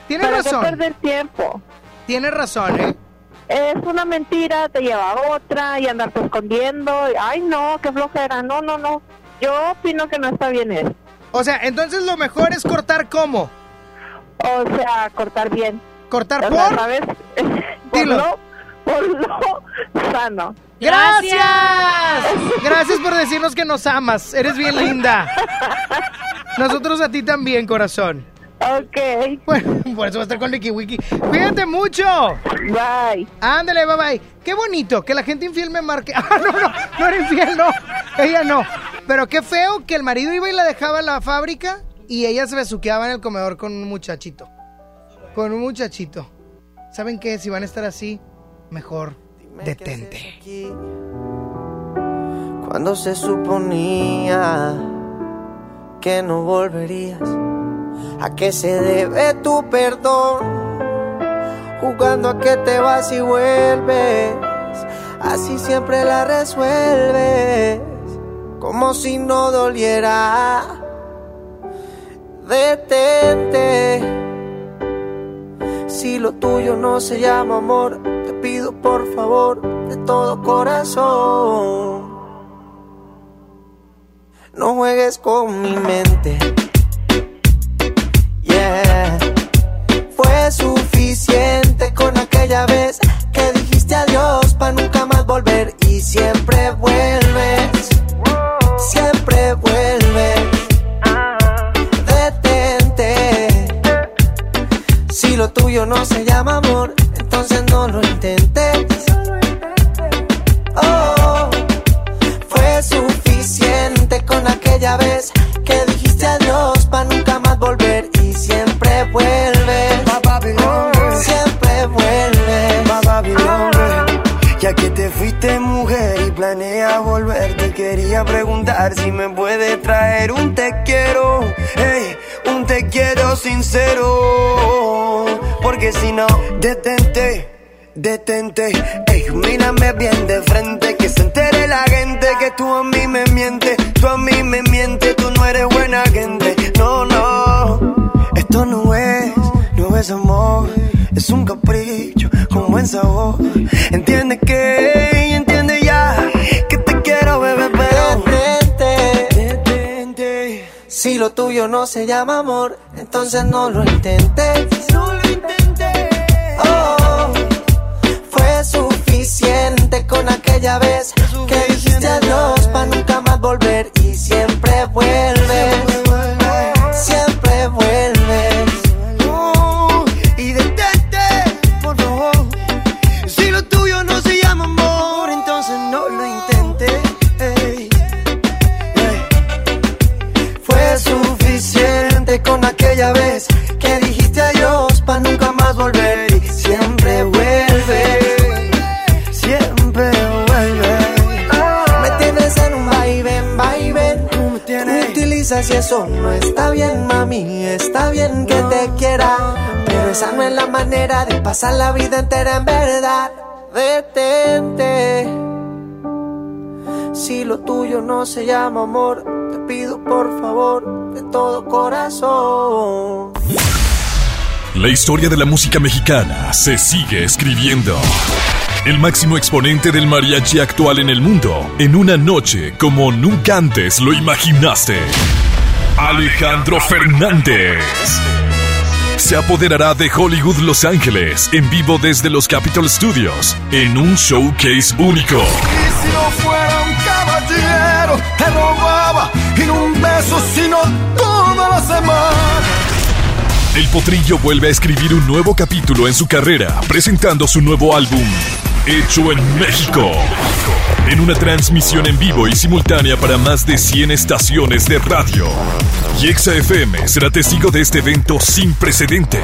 Tienes razón. ¿Para qué perder tiempo? Tienes razón, ¿eh? Es una mentira, te lleva a otra y andarte escondiendo. Ay, no, qué flojera. No, no, no. Yo opino que no está bien eso. O sea, entonces lo mejor es cortar ¿cómo? O sea, cortar bien. ¿Cortar o por? Sea, ¿sabes? Por lo sano. ¡Gracias! Gracias por decirnos que nos amas. Eres bien linda. Nosotros a ti también, corazón. Ok. Bueno, por eso va a estar con Licky Wiki. Cuídate mucho. Bye. Ándale, bye bye. Qué bonito que la gente infiel me marque. Ah, no, no, no era infiel, no. Ella no. Pero qué feo que el marido iba y la dejaba en la fábrica y ella se besuqueaba en el comedor con un muchachito. Con un muchachito. ¿Saben qué? Si van a estar así, mejor detente. Cuando se suponía que no volverías, ¿a qué se debe tu perdón? Jugando a que te vas y vuelves, así siempre la resuelves, como si no doliera. Detente, si lo tuyo no se llama amor, te pido por favor de todo corazón, no juegues con mi mente. Fue suficiente con aquella vez que dijiste adiós pa' nunca más volver. Y siempre vuelves, siempre vuelves. Detente, si lo tuyo no se llama amor, entonces no lo intentes. Oh, fue suficiente con aquella vez que dijiste adiós pa' nunca más volver. Y siempre vuelves, siempre vuelves. Ya que te fuiste mujer y planeas volver, te quería preguntar si me puedes traer un te quiero, hey, un te quiero sincero, porque si no, detente, detente, ey, mírame bien de frente, que se entere la gente que tú a mí me mientes, tú a mí me mientes, tú no eres buena gente, no, no, esto no es, no es amor. Es un capricho con buen sabor. Entiende que, entiende ya que te quiero, bebé, pero detente, detente. Si lo tuyo no se llama amor, entonces no lo intentes. No lo intentes. Oh, fue suficiente con aquella vez que dijiste adiós pa' nunca más volver. Y siempre vuelves, siempre vuelves. Con aquella vez que dijiste adiós pa' nunca más volver. Y siempre vuelve, siempre vuelve. Me tienes en un vaivén, vaivén. Tú me tienes, utilizas y eso no está bien, mami. Está bien que te quiera, pero esa no es la manera de pasar la vida entera en verdad. Detente, si lo tuyo no se llama amor, te pido por favor de todo corazón. La historia de la música mexicana se sigue escribiendo. El máximo exponente del mariachi actual en el mundo, en una noche como nunca antes lo imaginaste. Alejandro Fernández se apoderará de Hollywood Los Ángeles en vivo desde los Capitol Studios en un showcase único. Y si no fuera un caballero, te robaba en un beso, sino toda la semana. El potrillo vuelve a escribir un nuevo capítulo en su carrera, presentando su nuevo álbum, Hecho en México. en una transmisión en vivo y simultánea para más de 100 estaciones de radio. Y Exa FM será testigo de este evento sin precedentes.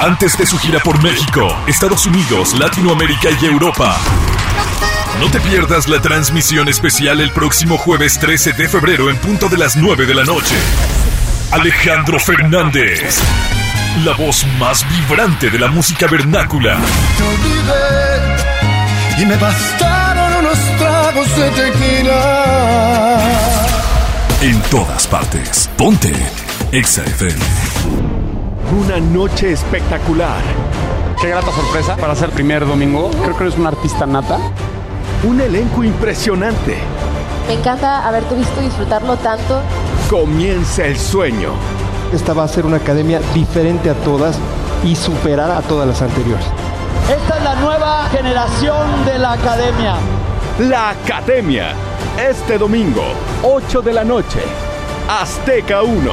Antes de su gira por México, Estados Unidos, Latinoamérica y Europa. No te pierdas la transmisión especial el próximo jueves 13 de febrero en punto de las 9 de la noche. Alejandro Fernández, la voz más vibrante de la música vernácula. Te olvidé y me bastaron unos tragos de tequila. En todas partes, ponte Exa FM. Una noche espectacular. Qué grata sorpresa para ser primer domingo. Creo que eres una artista nata. Un elenco impresionante. Me encanta haberte visto disfrutarlo tanto. Comienza el sueño. Esta va a ser una academia diferente a todas y superar a todas las anteriores. Esta es la nueva generación de la academia. La academia. Este domingo, 8 de la noche. Azteca 1.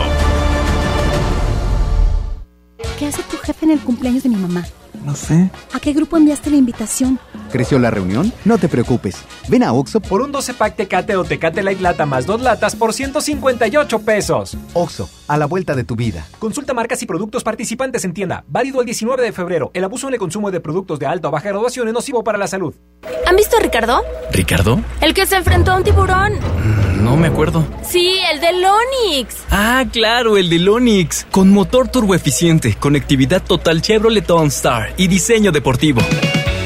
¿Qué hace tu jefe en el cumpleaños de mi mamá? No sé. ¿A qué grupo enviaste la invitación? ¿Creció la reunión? No te preocupes. Ven a Oxxo por un 12-pack Tecate o Tecate Light Lata más 2 latas por $158. Oxxo, a la vuelta de tu vida. Consulta marcas y productos participantes en tienda. Válido el 19 de febrero. El abuso en el consumo de productos de alta o baja graduación es nocivo para la salud. ¿Han visto a Ricardo? ¿Ricardo? El que se enfrentó a un tiburón. No me acuerdo. Sí, el de Lanix. Ah, claro, el de Lanix. Con motor turboeficiente, conectividad total Chevrolet OnStar y diseño deportivo.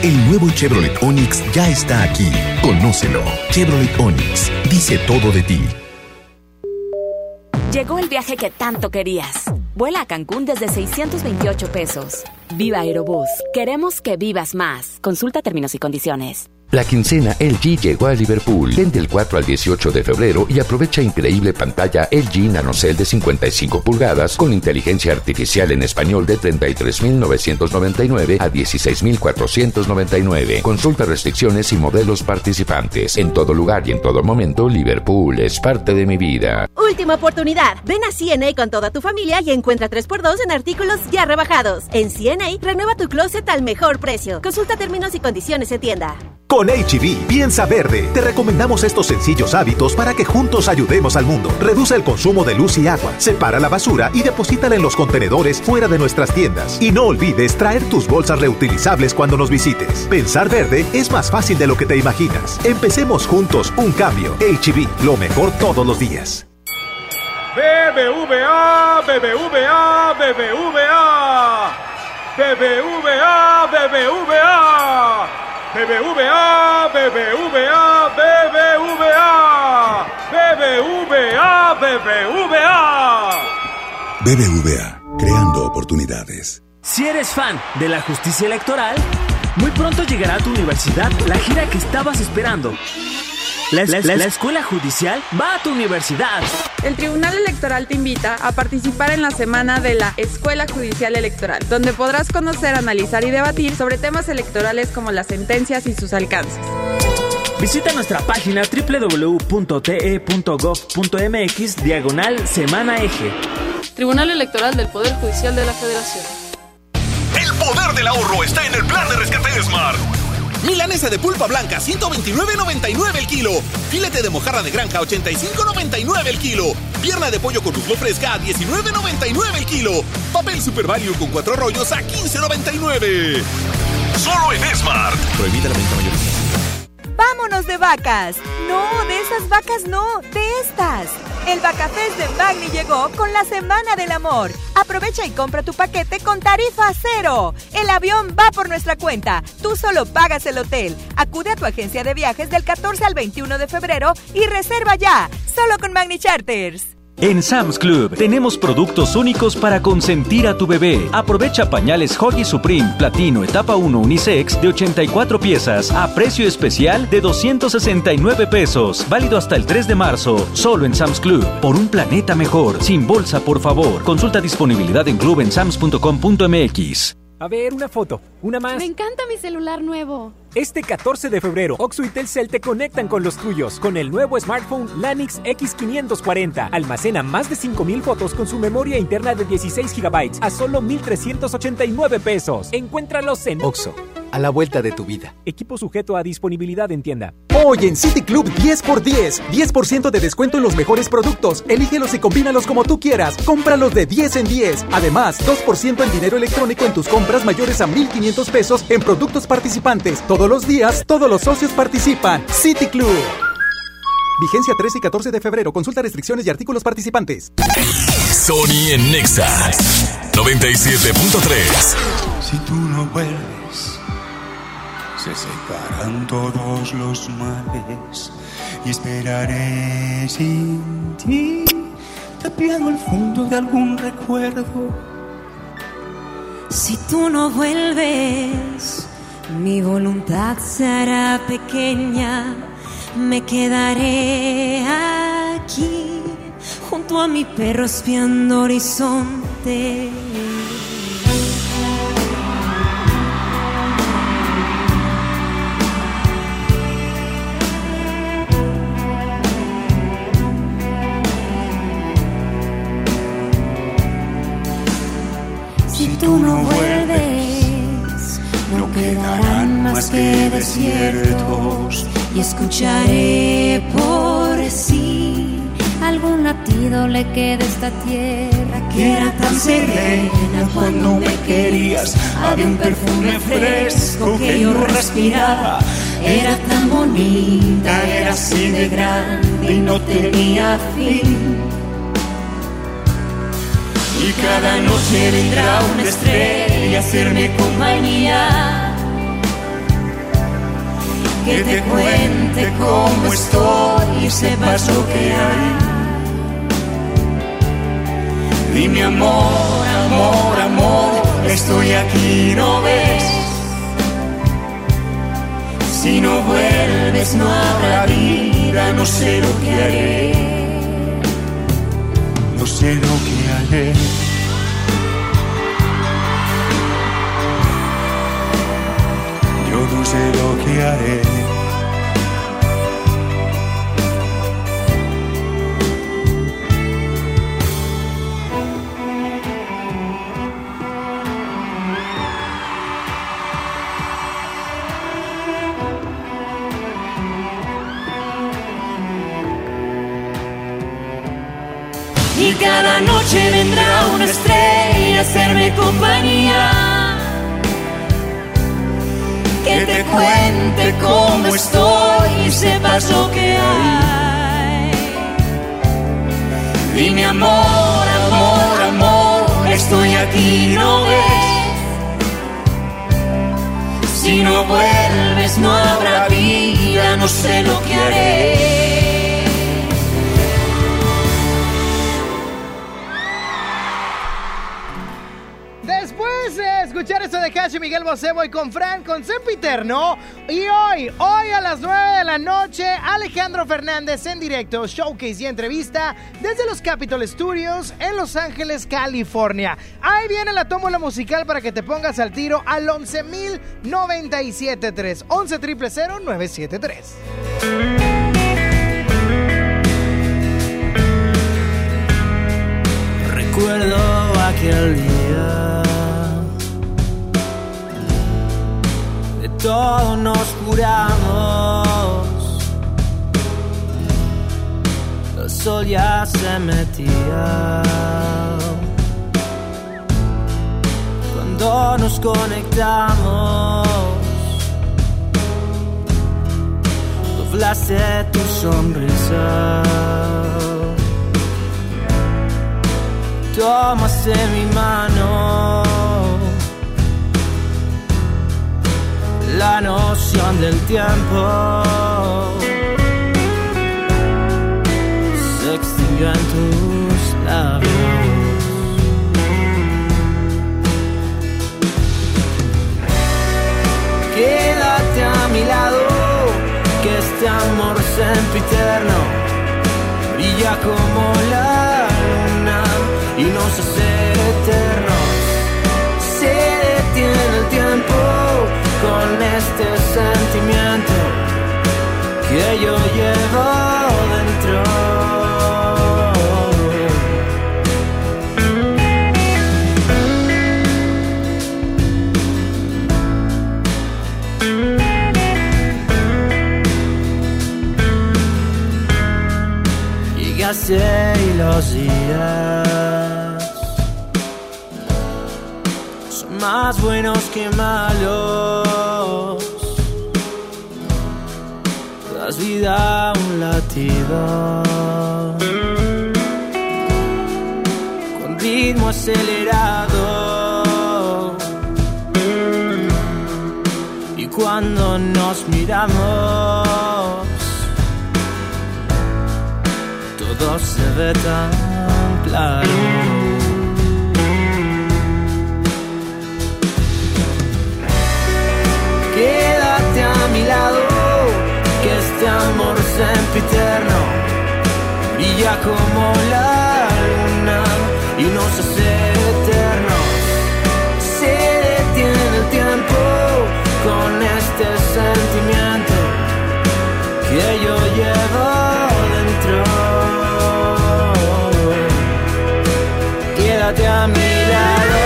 El nuevo Chevrolet Onix ya está aquí. Conócelo. Chevrolet Onix. Dice todo de ti. Llegó el viaje que tanto querías. Vuela a Cancún desde $628. Viva Aerobús. Queremos que vivas más. Consulta términos y condiciones. La quincena LG llegó a Liverpool. Ven del 4 al 18 de febrero y aprovecha increíble pantalla LG NanoCell de 55 pulgadas con inteligencia artificial en español de $33,999 a $16,499. Consulta restricciones y modelos participantes. En todo lugar y en todo momento, Liverpool es parte de mi vida. Última oportunidad. Ven a CNA con toda tu familia y encuentra 3x2 en artículos ya rebajados. En CNA, renueva tu closet al mejor precio. Consulta términos y condiciones en tienda. Con H-E-B, piensa verde. Te recomendamos estos sencillos hábitos para que juntos ayudemos al mundo. Reduce el consumo de luz y agua, separa la basura y deposítala en los contenedores fuera de nuestras tiendas. Y no olvides traer tus bolsas reutilizables cuando nos visites. Pensar verde es más fácil de lo que te imaginas. Empecemos juntos un cambio. H-E-B, lo mejor todos los días. BBVA, BBVA, BBVA. BBVA, BBVA. BBVA, BBVA, BBVA, BBVA, BBVA. BBVA, creando oportunidades. Si eres fan de la justicia electoral, muy pronto llegará a tu universidad la gira que estabas esperando. La Escuela Judicial va a tu universidad. El Tribunal Electoral te invita a participar en la semana de la Escuela Judicial Electoral, donde podrás conocer, analizar y debatir sobre temas electorales como las sentencias y sus alcances. Visita nuestra página www.te.gov.mx/semanaeje. Tribunal Electoral del Poder Judicial de la Federación. El poder del ahorro está en el plan de rescate de Smart. Milanesa de pulpa blanca, $129.99 el kilo. Filete de mojarra de granja, $85.99 el kilo. Pierna de pollo con muslo fresca, $19.99 el kilo. Papel Super Value con 4 rollos a $15.99. Solo en Smart. Prohibida la venta mayorista. ¡Vámonos de vacas! No, de esas vacas no, de estas. El Vacafest de Magni llegó con la Semana del Amor. Aprovecha y compra tu paquete con tarifa cero. El avión va por nuestra cuenta. Tú solo pagas el hotel. Acude a tu agencia de viajes del 14 al 21 de febrero y reserva ya. Solo con Magni Charters. En Sam's Club tenemos productos únicos para consentir a tu bebé. Aprovecha pañales Huggies Supreme Platino Etapa 1 Unisex de 84 piezas a precio especial de $269. Válido hasta el 3 de marzo. Solo en Sam's Club. Por un planeta mejor. Sin bolsa, por favor. Consulta disponibilidad en club en sams.com.mx. A ver, una foto, una más. Me encanta mi celular nuevo. Este 14 de febrero, Oxxo y Telcel te conectan con los tuyos con el nuevo smartphone Lanix X540. Almacena más de 5,000 fotos con su memoria interna de 16 GB a solo $1,389. Encuéntralos en Oxxo. a la vuelta de tu vida. Equipo sujeto a disponibilidad en tienda. Hoy en City Club 10x10, 10% de descuento en los mejores productos. Elígelos y combínalos como tú quieras. Cómpralos de 10 en 10. Además, 2% en dinero electrónico en tus compras mayores a 1,500 pesos en productos participantes. Todos los días, todos los socios participan. City Club. Vigencia 13 y 14 de febrero. Consulta restricciones y artículos participantes. Sony Nexa 97.3. Si tú no vuelves, se separan todos los males y esperaré sin ti, tapiando el fondo de algún recuerdo. Si tú no vuelves, mi voluntad será pequeña. Me quedaré aquí, junto a mi perro espiando horizonte. Si tú no vuelves, no quedarán más que desiertos. Y escucharé por sí algún latido le queda a esta tierra que era tan serena cuando me querías. Había un perfume fresco que yo respiraba. Era tan bonita, era así de grande y no tenía fin. Y cada noche vendrá una estrella y hacerme compañía, que te cuente cómo estoy y sepas lo que hay. Dime amor, amor, amor, estoy aquí, ¿no ves? Si no vuelves no habrá vida, no sé lo que haré. No sé lo que haré. No sé lo que haré. Y cada noche vendrá una estrella a hacerme compañía, que te cuente cómo estoy y sepas lo que hay. Dime amor, amor, amor, estoy aquí, ¿no ves? Si no vuelves no habrá vida, no sé lo que haré. Escuchar esto de Cash y Miguel Bosé, voy con Fran, con Sempiterno. Y hoy a las 9 de la noche, Alejandro Fernández en directo, showcase y entrevista desde los Capitol Studios en Los Ángeles, California. Ahí viene la tómbola musical para que te pongas al tiro al 11,097.3, 11,000,973. Recuerdo aquel día, todos nos curamos, el sol ya se metía cuando nos conectamos. Doblaste tu sonrisa, tomaste mi mano. La noción del tiempo se extinguió en tus labios. Quédate a mi lado, que este amor sempiterno brilla como la luna y nos hace eternos. Se detiene el tiempo con este sentimiento que yo llevo dentro. pase los días son más buenos que malos. Das vida a un latido con ritmo acelerado, y cuando nos miramos todo se ve tan claro. Quédate a mi lado, que este amor sempiterno brilla como la luna y nos hace eternos. Se detiene el tiempo con este sentimiento que yo llevo dentro. Quédate a mi lado,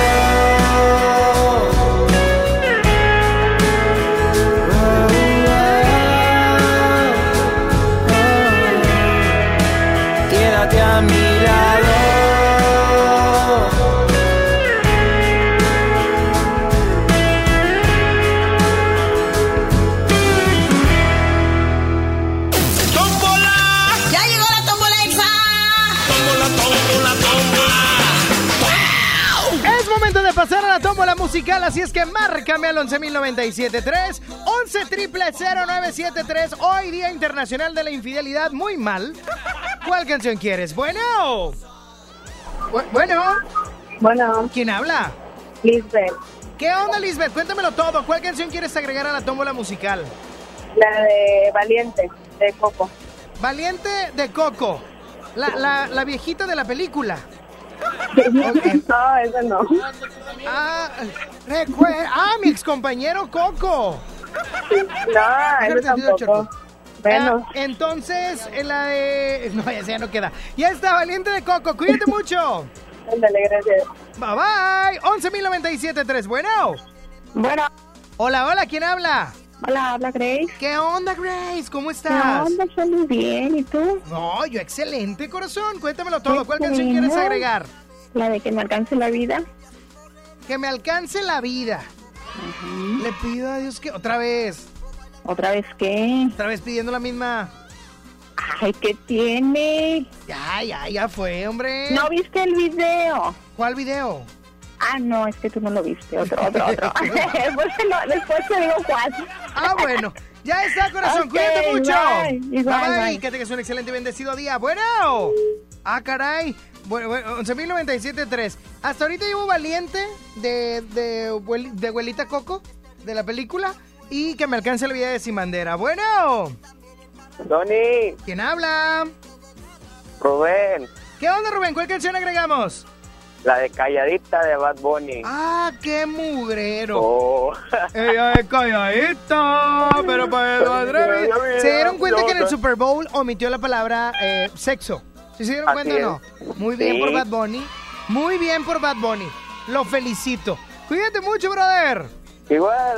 quédate a mi lado, tómbola, ya llegó la tómbola Exa, tómbola, tómbola, tómbola. Pasar a la tómbola musical, así es que márcame al 11.097.3, 11.000.0973. Hoy Día Internacional de la Infidelidad, muy mal. ¿Cuál canción quieres? Bueno. Bueno. ¿Quién habla? Lisbeth. ¿Qué onda, Lisbeth? Cuéntamelo todo. ¿Cuál canción quieres agregar a la tómbola musical? La de Valiente, de Coco. Valiente de Coco. La viejita de la película. Okay. No, eso no. Mi excompañero Coco. No, eso tampoco. Bueno. Entonces, la de... No, ya no queda. Ya está, Valiente de Coco. Cuídate mucho. Ándale, gracias. Bye. 11.097.3. Bueno. Hola. ¿Quién habla? Hola, habla Grace. ¿Qué onda, Grace? ¿Cómo estás? ¿Qué onda? Estoy muy bien, ¿y tú? No, yo excelente, corazón. Cuéntamelo todo. ¿Cuál canción quieres agregar? La de Que Me Alcance la Vida. Que me alcance la vida. Uh-huh. Le pido a Dios que... ¿Otra vez? ¿Otra vez qué? ¿Otra vez pidiendo la misma? Ay, ¿qué tiene? Ya fue, hombre. ¿No viste el video? ¿Cuál video? Ah, no, es que tú no lo viste. Otro. Después te digo cuál. Bueno. Ya está, corazón. Okay, cuídate mucho. Bye. Que tengas un excelente y bendecido día. Bueno. Caray. Bueno, 11.097.3. Hasta ahorita llevo Valiente de Abuelita Coco, de la película, y Que Me Alcance la Vida de Sin Bandera. Bueno. Tony. ¿Quién habla? Rubén. ¿Qué onda, Rubén? ¿Cuál canción agregamos? La de Calladita de Bad Bunny. ¡Ah, qué mugrero! Oh. Ella es calladita, pero para el atrevido. ¿Se dieron cuenta que en el Super Bowl omitió la palabra sexo? ¿Sí se dieron cuenta o no? Muy bien por Bad Bunny. Muy bien por Bad Bunny. Lo felicito. Cuídate mucho, brother. Igual,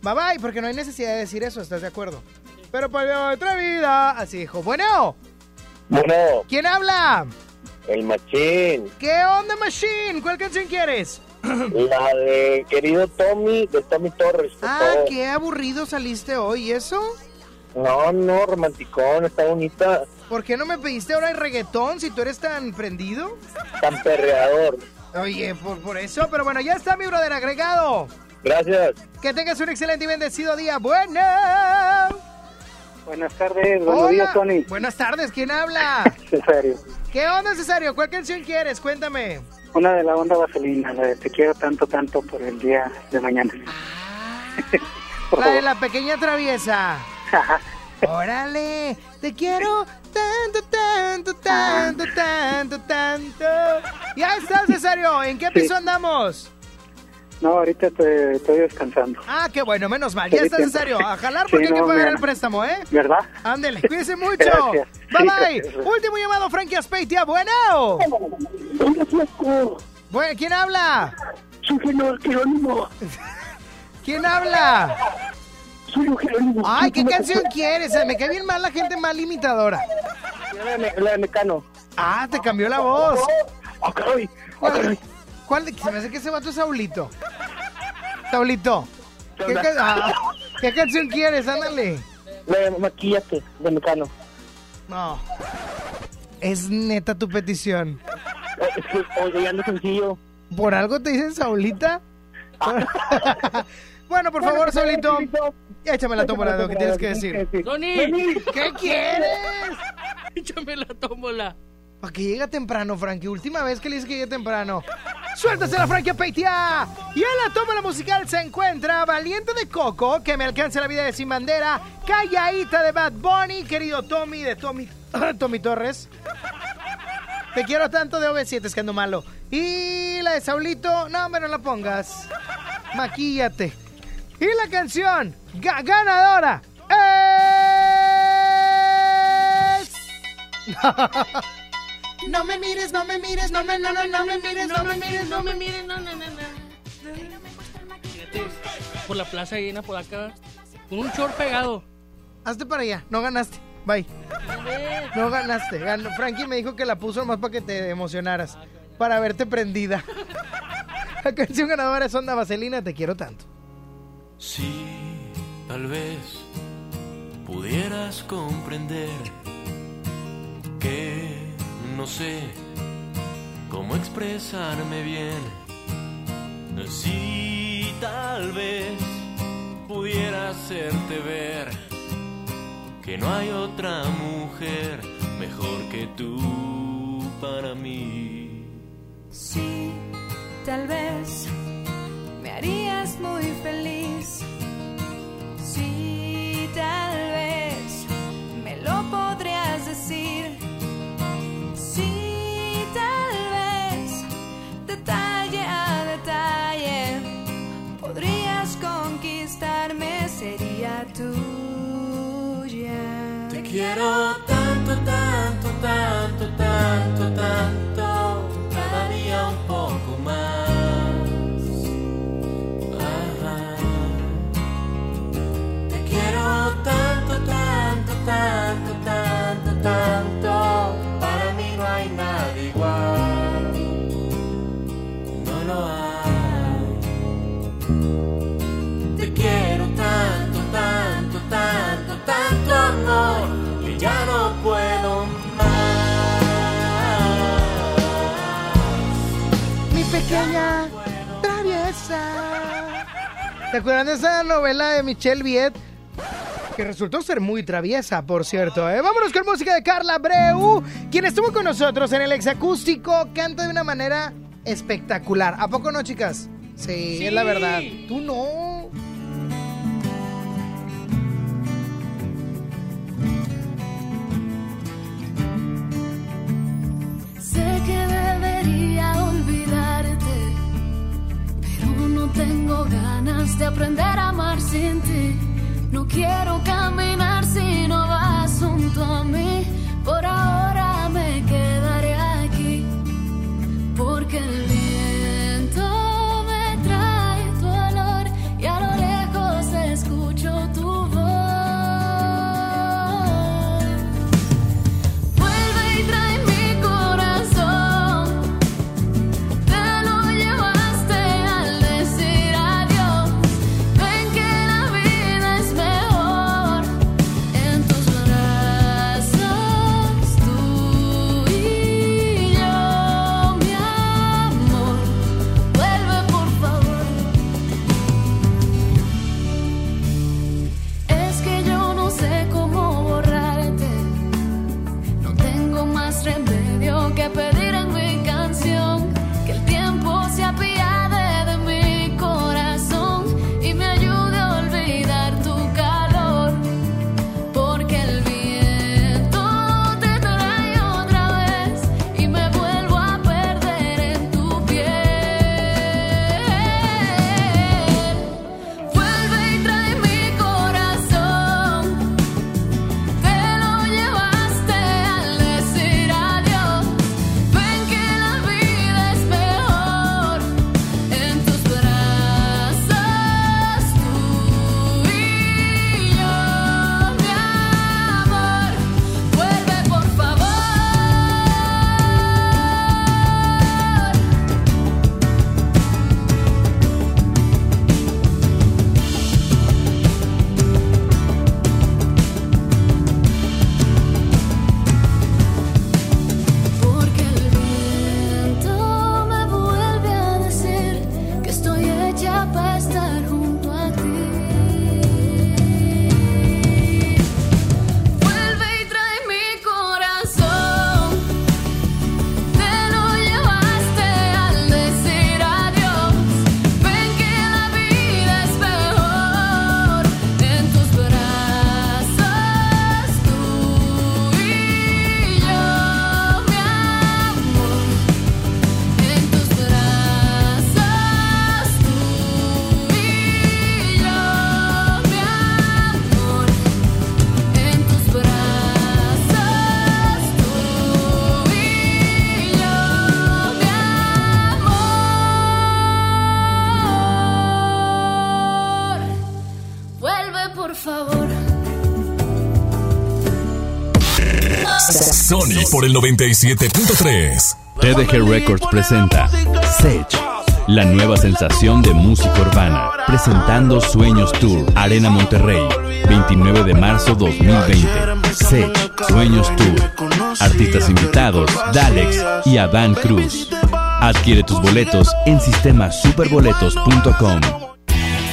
bye. Bye, porque no hay necesidad de decir eso, ¿estás de acuerdo? Pero para el atrevido, así dijo. Bueno. ¿Quién habla? El Machín. ¿Qué onda, Machín? ¿Cuál canción quieres? La de Querido Tommy, de Tommy Torres. Qué aburrido saliste hoy, ¿eso? No, romanticón, está bonita. ¿Por qué no me pediste ahora el reggaetón si tú eres tan prendido? Tan perreador. Oye, por eso, pero bueno, ya está, mi brother, agregado. Gracias. Que tengas un excelente y bendecido día. Buenas tardes, buenos días, Tony. Buenas tardes, ¿quién habla? Cesario. ¿Qué onda, Cesario? ¿Cuál canción quieres? Cuéntame. Una de la onda Vaselina, la de Te Quiero Tanto, Tanto por el día de mañana. La de La Pequeña Traviesa. Órale, te quiero tanto, tanto, tanto, tanto, tanto. Ya está, Cesario, ¿en qué piso andamos? No, ahorita estoy descansando. Qué bueno, menos mal. Ya está, Cesario. A jalar porque hay que pagar el préstamo, ¿eh? ¿Verdad? Ándele, cuídense mucho. Gracias. Bye. Gracias. Último llamado, Frankie Aspeitia. Bueno, ¿quién habla? Soy Jerónimo. ¿Quién habla? Soy Jerónimo. ¿Qué canción quieres? Me cae bien mal la gente mal imitadora. La de Mecano. Ah, te cambió la voz. ¿Cuál? Se me hace que ese vato es Saulito. Saulito, ¿qué canción quieres? Ándale. La de Maquillate, de Mecano. No. Es neta tu petición. Oye, ya no es sencillo. ¿Por algo te dicen Saulita? Bueno, por favor, Saulito, échame la tómbola de lo que tienes que decir. ¡Sony! ¿Qué quieres? Échame la tómbola. Para que llegue temprano, Frankie. Última vez que le dices que llegue temprano. ¡Suéltasela, Frankie Aspeitia! Y en la tómbola musical se encuentra Valiente de Coco, Que me alcance la vida de Sin Bandera, Calladita de Bad Bunny, Querido Tommy de Tommy Torres, Te quiero tanto de OV7, es que ando malo, y la de Saulito, no, hombre, no la pongas, Maquíllate. Y la canción ganadora es... No me mires, no me mires, no me, no, no, no me mires, no me mires, no me mires, no, no, no, no. Por la plaza llena por acá, con un short pegado. Hazte para allá, no ganaste. Bye. No ganaste. Frankie me dijo que la puso nomás para que te emocionaras, para verte prendida. La canción ganadora es Onda Vaselina, Te quiero tanto. Sí, tal vez pudieras comprender que no sé cómo expresarme bien. Sí, tal vez pudiera hacerte ver que no hay otra mujer mejor que tú para mí. Sí, tal vez me harías muy feliz. Sí, tal vez me lo podrías decir. Sí, tal vez detalle a detalle podrías conquistarme, sería tú. Te quiero tanto, tanto, tanto, tanto, tanto, cada día un poco más. Ajá. Te quiero tanto, tanto, tanto, tanto, tanto, para mí no hay nada igual, no lo hay. Te quiero tanto, tanto, tanto, tanto amor. Ya no puedo más. Mi pequeña traviesa. ¿Te acuerdan de esa novela de Michelle Viet? Que resultó ser muy traviesa, por cierto, ¿eh? Vámonos con música de Carla Abreu, quien estuvo con nosotros en el Exacústico. Canta de una manera espectacular. ¿A poco no, chicas? Sí, es la verdad. Tú no. Tengo ganas de aprender a amar sin ti. No quiero caminar si no vas junto a mí. Por ahora me quedaré aquí, porque el viento me trae tu olor y a lo lejos escucho tu voz. Vuelve y trae mi corazón. Sony por el 97.3. TDG Records presenta Sech, la nueva sensación de música urbana, presentando Sueños Tour, Arena Monterrey, 29 de marzo 2020. Sech, Sueños Tour, artistas invitados, Dalex y Avan Cruz. Adquiere tus boletos en sistemasuperboletos.com.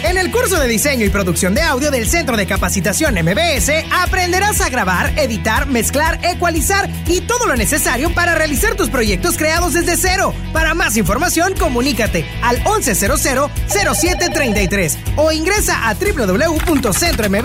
En el curso de diseño y producción de audio del Centro de Capacitación MBS aprenderás a grabar, editar, mezclar, ecualizar y todo lo necesario para realizar tus proyectos creados desde cero. Para más información, comunícate al 1100-0733 o ingresa a www.centrombs.com.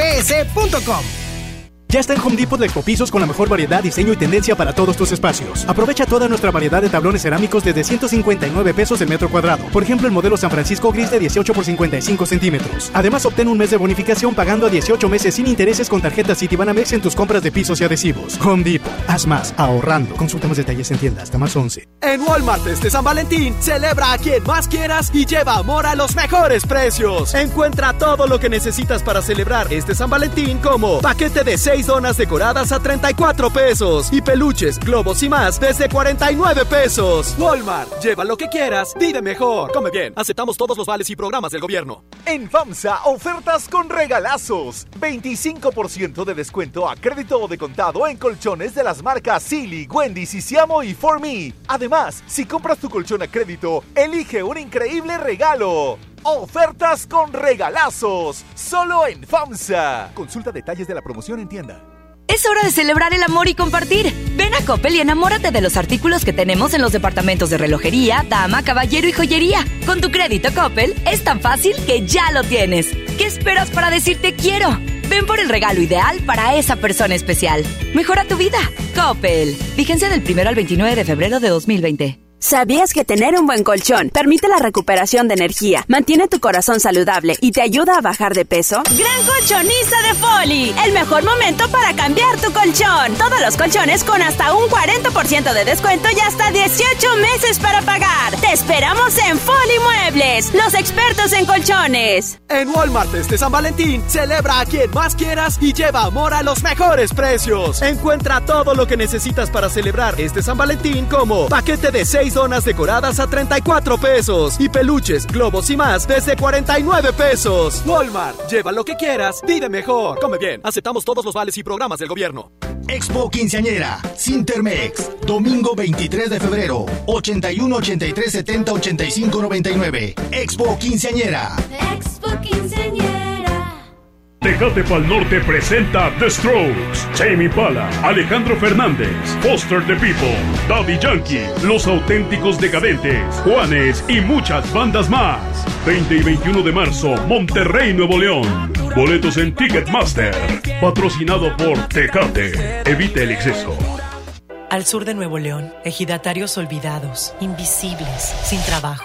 Ya está en Home Depot de Ecopisos con la mejor variedad, diseño y tendencia para todos tus espacios. Aprovecha toda nuestra variedad de tablones cerámicos desde $159 el metro cuadrado. Por ejemplo, el modelo San Francisco Gris de 18 por 55 centímetros. Además, obtén un mes de bonificación pagando a 18 meses sin intereses con tarjeta Citibanamex en tus compras de pisos y adhesivos. Home Depot. Haz más, ahorrando. Consulta más detalles en tienda hasta marzo 11. En Walmart este San Valentín, celebra a quien más quieras y lleva amor a los mejores precios. Encuentra todo lo que necesitas para celebrar este San Valentín, como paquete de 6 donas decoradas a $34 y peluches, globos y más desde $49. Walmart, lleva lo que quieras, vive mejor, come bien. Aceptamos todos los vales y programas del gobierno. En FAMSA, ofertas con regalazos. 25% de descuento a crédito o de contado en colchones de las marcas Silly, Wendy's, Sisiamo y For Me. Además, si compras tu colchón a crédito, elige un increíble regalo. Ofertas con regalazos, solo en FAMSA. Consulta detalles de la promoción en tienda. Es hora de celebrar el amor y compartir. Ven a Coppel y enamórate de los artículos que tenemos en los departamentos de relojería, dama, caballero y joyería. Con tu crédito Coppel es tan fácil que ya lo tienes. ¿Qué esperas para decirte quiero? Ven por el regalo ideal para esa persona especial. Mejora tu vida, Coppel. Vigencia del 1 al 29 de febrero de 2020. ¿Sabías que tener un buen colchón permite la recuperación de energía, mantiene tu corazón saludable y te ayuda a bajar de peso? ¡Gran colchonista de Foli! El mejor momento para cambiar tu colchón. Todos los colchones con hasta un 40% de descuento y hasta 18 meses para pagar. Te esperamos en Foli Muebles, los expertos en colchones. En Walmart este San Valentín, celebra a quien más quieras y lleva amor a los mejores precios. Encuentra todo lo que necesitas para celebrar este San Valentín, como paquete de 6 donas decoradas a $34 y peluches, globos y más desde $49. Walmart, lleva lo que quieras, vive mejor, come bien. Aceptamos todos los vales y programas del gobierno. Expo Quinceañera, Sintermex, domingo 23 de febrero, 81 83 70 85 99. Expo Quinceañera. Expo Quinceañera. Tecate Pal Norte presenta The Strokes, Jamie Pala, Alejandro Fernández, Foster the People, Daddy Yankee, Los Auténticos Decadentes, Juanes y muchas bandas más. 20 y 21 de marzo, Monterrey, Nuevo León. Boletos en Ticketmaster. Patrocinado por Tecate. Evita el exceso. Al sur de Nuevo León, ejidatarios olvidados, invisibles, sin trabajo.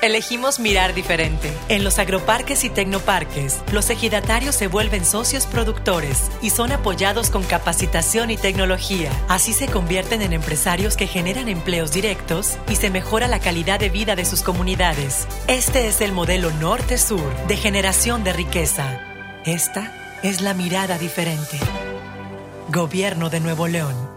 Elegimos mirar diferente. En los agroparques y tecnoparques, los ejidatarios se vuelven socios productores y son apoyados con capacitación y tecnología. Así se convierten en empresarios que generan empleos directos y se mejora la calidad de vida de sus comunidades. Este es el modelo norte-sur de generación de riqueza. Esta es la mirada diferente. Gobierno de Nuevo León.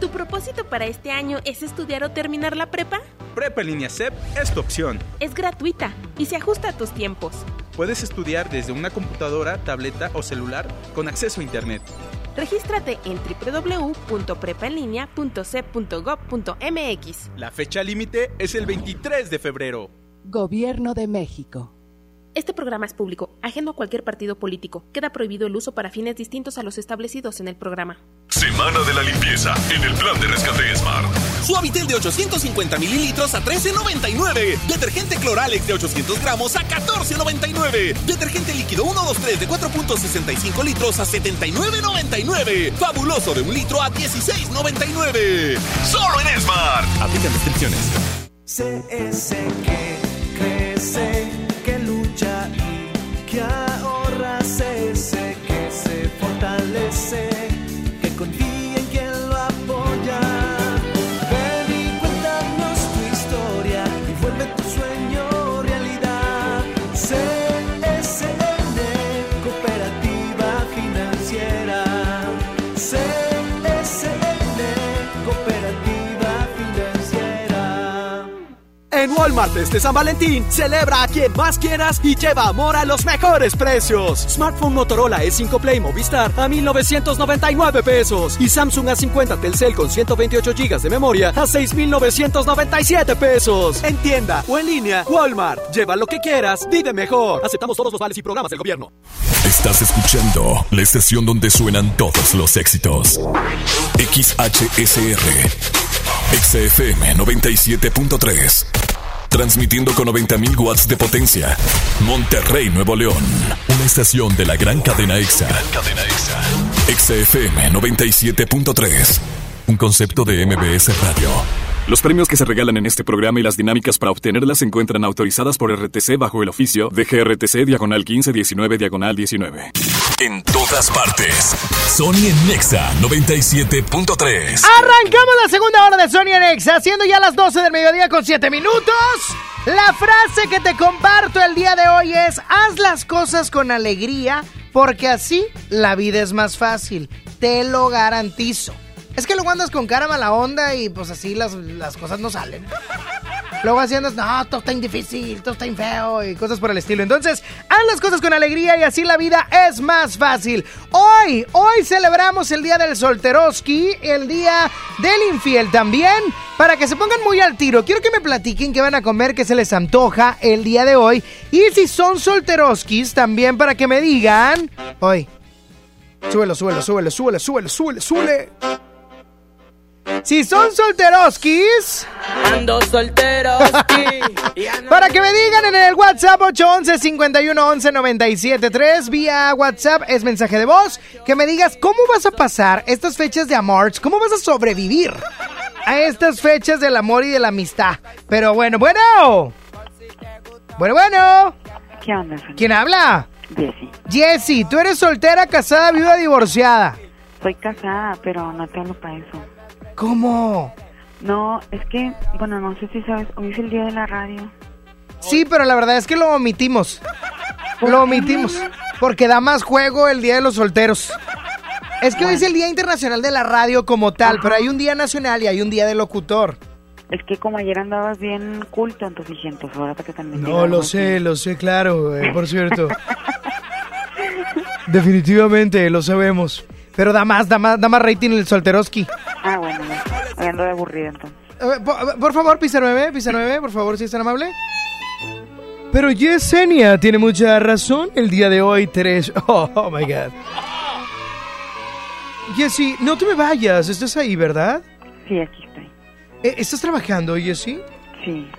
¿Tu propósito para este año es estudiar o terminar la prepa? Prepa en línea CEP es tu opción. Es gratuita y se ajusta a tus tiempos. Puedes estudiar desde una computadora, tableta o celular con acceso a internet. Regístrate en www.prepaenlinea.cep.gov.mx. La fecha límite es el 23 de febrero. Gobierno de México. Este programa es público, ajeno a cualquier partido político. Queda prohibido el uso para fines distintos a los establecidos en el programa. Semana de la limpieza en el plan de rescate de Smart. Suavitel de 850 mililitros a $13.99. Detergente Cloralex de 800 gramos a $14.99. Detergente líquido 123 de 4.65 litros a $79.99. Fabuloso de 1 litro a $16.99. ¡Solo en Smart! Aplican restricciones. CS que crece, que lucha y que ahorra. CS que se fortalece, que confía en quien lo apoya. Ven y cuéntanos tu historia y vuelve tu sueño realidad. CSN, Cooperativa Financiera. CSN, Cooperativa Financiera. En Walmart este San Valentín, celebra a quien más quieras y lleva amor a los mejores precios. Smartphone Motorola E5 Play Movistar a $1,999 pesos y Samsung A50 Telcel con 128 GB de memoria a $6,997 pesos. En tienda o en línea, Walmart. Lleva lo que quieras, vive mejor. Aceptamos todos los vales y programas del gobierno. Estás escuchando la estación donde suenan todos los éxitos. XHSR. XFM 97.3. Transmitiendo con 90.000 watts de potencia. Monterrey, Nuevo León. Una estación de la gran cadena EXA. XFM 97.3. Un concepto de MBS Radio. Los premios que se regalan en este programa y las dinámicas para obtenerlas se encuentran autorizadas por RTC bajo el oficio de GRTC /1519/19. En todas partes, Sony Nexa 97.3. Arrancamos la segunda hora de Sony Nexa, haciendo ya las 12 del mediodía con 7 minutos. La frase que te comparto el día de hoy es: haz las cosas con alegría, porque así la vida es más fácil. Te lo garantizo. Es que luego andas con cara mala onda y pues así las cosas no salen. Luego así andas, no, todo está difícil, todo está feo y cosas por el estilo. Entonces, haz las cosas con alegría y así la vida es más fácil. Hoy celebramos el día del solteroski, el día del infiel también. Para que se pongan muy al tiro, quiero que me platiquen qué van a comer, qué se les antoja el día de hoy. Y si son solteroskis también, para que me digan. Hoy, súbelo. Si son solteroskis, ando solteroski. Para que me digan en el WhatsApp 811-511-973. Vía WhatsApp es mensaje de voz. Que me digas cómo vas a pasar estas fechas de amor, cómo vas a sobrevivir a estas fechas del amor y de la amistad. Pero bueno. ¿Qué onda? ¿Quién habla? Jessy, ¿tú eres soltera, casada, viuda, divorciada? Soy casada, pero no te hablo para eso. ¿Cómo? No, es que, bueno, no sé si sabes, hoy es el día de la radio. Sí, pero la verdad es que lo omitimos. Lo omitimos porque da más juego el día de los solteros. Es que hoy es el día internacional de la radio como tal, pero hay un día nacional y hay un día de locutor. Es que como ayer andabas bien culto, entonces dije, ahora que también... No, lo sé, claro, por cierto. Definitivamente, lo sabemos. Pero da más rating el solteroski. Ah, bueno, ando de aburrido entonces. Por favor, pisa 9, por favor, si es tan amable. Pero Yesenia tiene mucha razón. El día de hoy, Oh, my God. Yesi, no te me vayas. ¿Estás ahí, verdad? Sí, aquí estoy. ¿Estás trabajando, Yesi? Sí.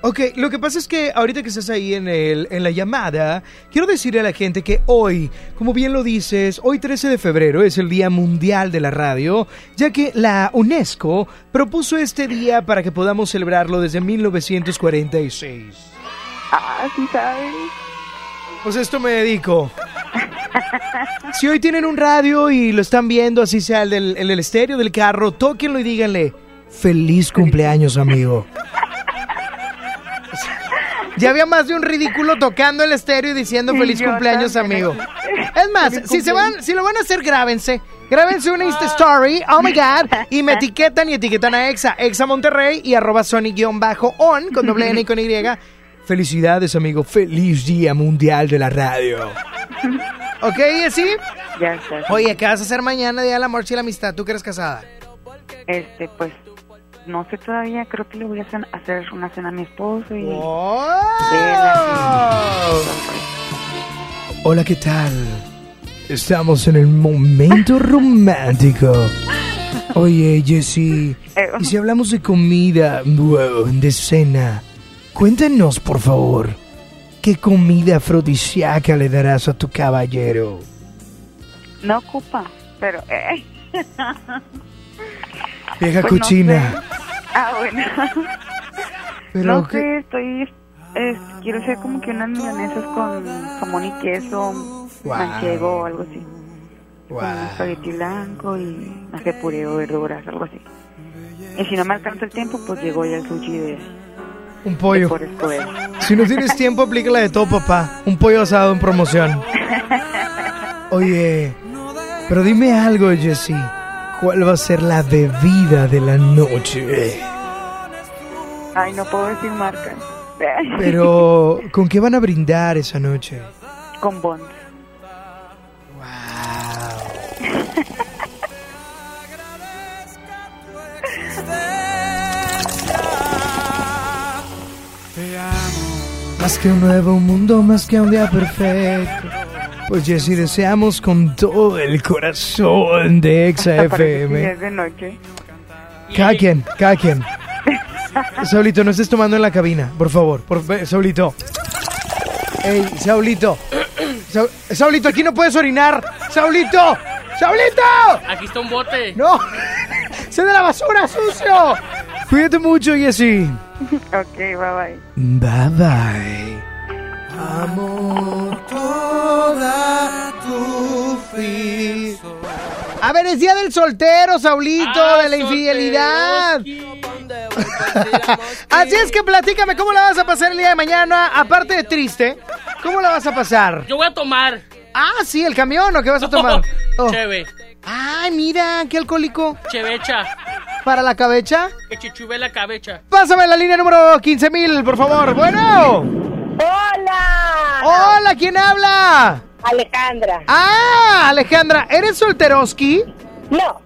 Ok, lo que pasa es que ahorita que estás ahí en la llamada, quiero decirle a la gente que hoy, como bien lo dices, hoy 13 de febrero es el Día Mundial de la Radio, ya que la UNESCO propuso este día para que podamos celebrarlo desde 1946. Ah, sí sabes. Pues esto me dedico. Si hoy tienen un radio y lo están viendo, así sea el estéreo del carro, tóquenlo y díganle, feliz cumpleaños, amigo. Ya había más de un ridículo tocando el estéreo y diciendo feliz cumpleaños, amigo. Es más, si lo van a hacer, grábense una Insta Story, oh my God, y me etiquetan a Exa Monterrey y @Sony_on con doble N y con Y. Felicidades, amigo, feliz Día Mundial de la Radio. ¿Ok, Jessy? Ya está. Oye, ¿qué vas a hacer mañana, Día del Amor y la Amistad? ¿Tú que eres casada? Pues... no sé todavía, creo que le voy a hacer una cena a mi esposo y... ¡Oh! Hola, ¿qué tal? Estamos en el momento romántico. Oye, Jessy, y si hablamos de comida, de cena, cuéntanos, por favor, ¿qué comida afrodisíaca le darás a tu caballero? No ocupa, pero... Vieja pues cochina. No sé. Ah, bueno. Pero no sé, estoy... quiero hacer como que unas milanesas con jamón y queso, wow, manchego o algo así. Wow. Con espagueti blanco y no sé, puré o verduras, algo así. Y si no me alcanza el tiempo, pues llegó ya el sushi de... Un pollo. De si no tienes tiempo, aplica la de todo, papá. Un pollo asado en promoción. Oye, pero dime algo, Jessy. ¿Cuál va a ser la bebida de la noche? Ay, no puedo decir marca. Pero, ¿con qué van a brindar esa noche? Con Bond. Wow. Más que un nuevo mundo, más que un día perfecto. Pues Jessy, deseamos con todo el corazón de Exa FM. Es de noche. Cada quien. Saulito, no estés tomando en la cabina, por favor. Saulito. Ey, Saulito. Saulito, aquí no puedes orinar. Saulito. ¡Saulito! Aquí está un bote. No. ¡Se de la basura, sucio! Cuídate mucho, Jessy. Ok, bye bye. Bye bye. Amo toda tu fe. A ver, es día del soltero, Saulito, de la infidelidad. Así es que platícame, ¿cómo la vas a pasar el día de mañana? Aparte de triste, ¿cómo la vas a pasar? Yo voy a tomar. Ah, sí, el camión, ¿o qué vas a tomar? Oh. Cheve. Ay, mira, qué alcohólico. Chevecha. ¿Para la cabeza? Que chichube la cabeza. Pásame la línea número 15,000, por favor. Bueno. Hola. Hola, ¿quién habla? Alejandra. Ah, Alejandra, ¿eres solteroski? No.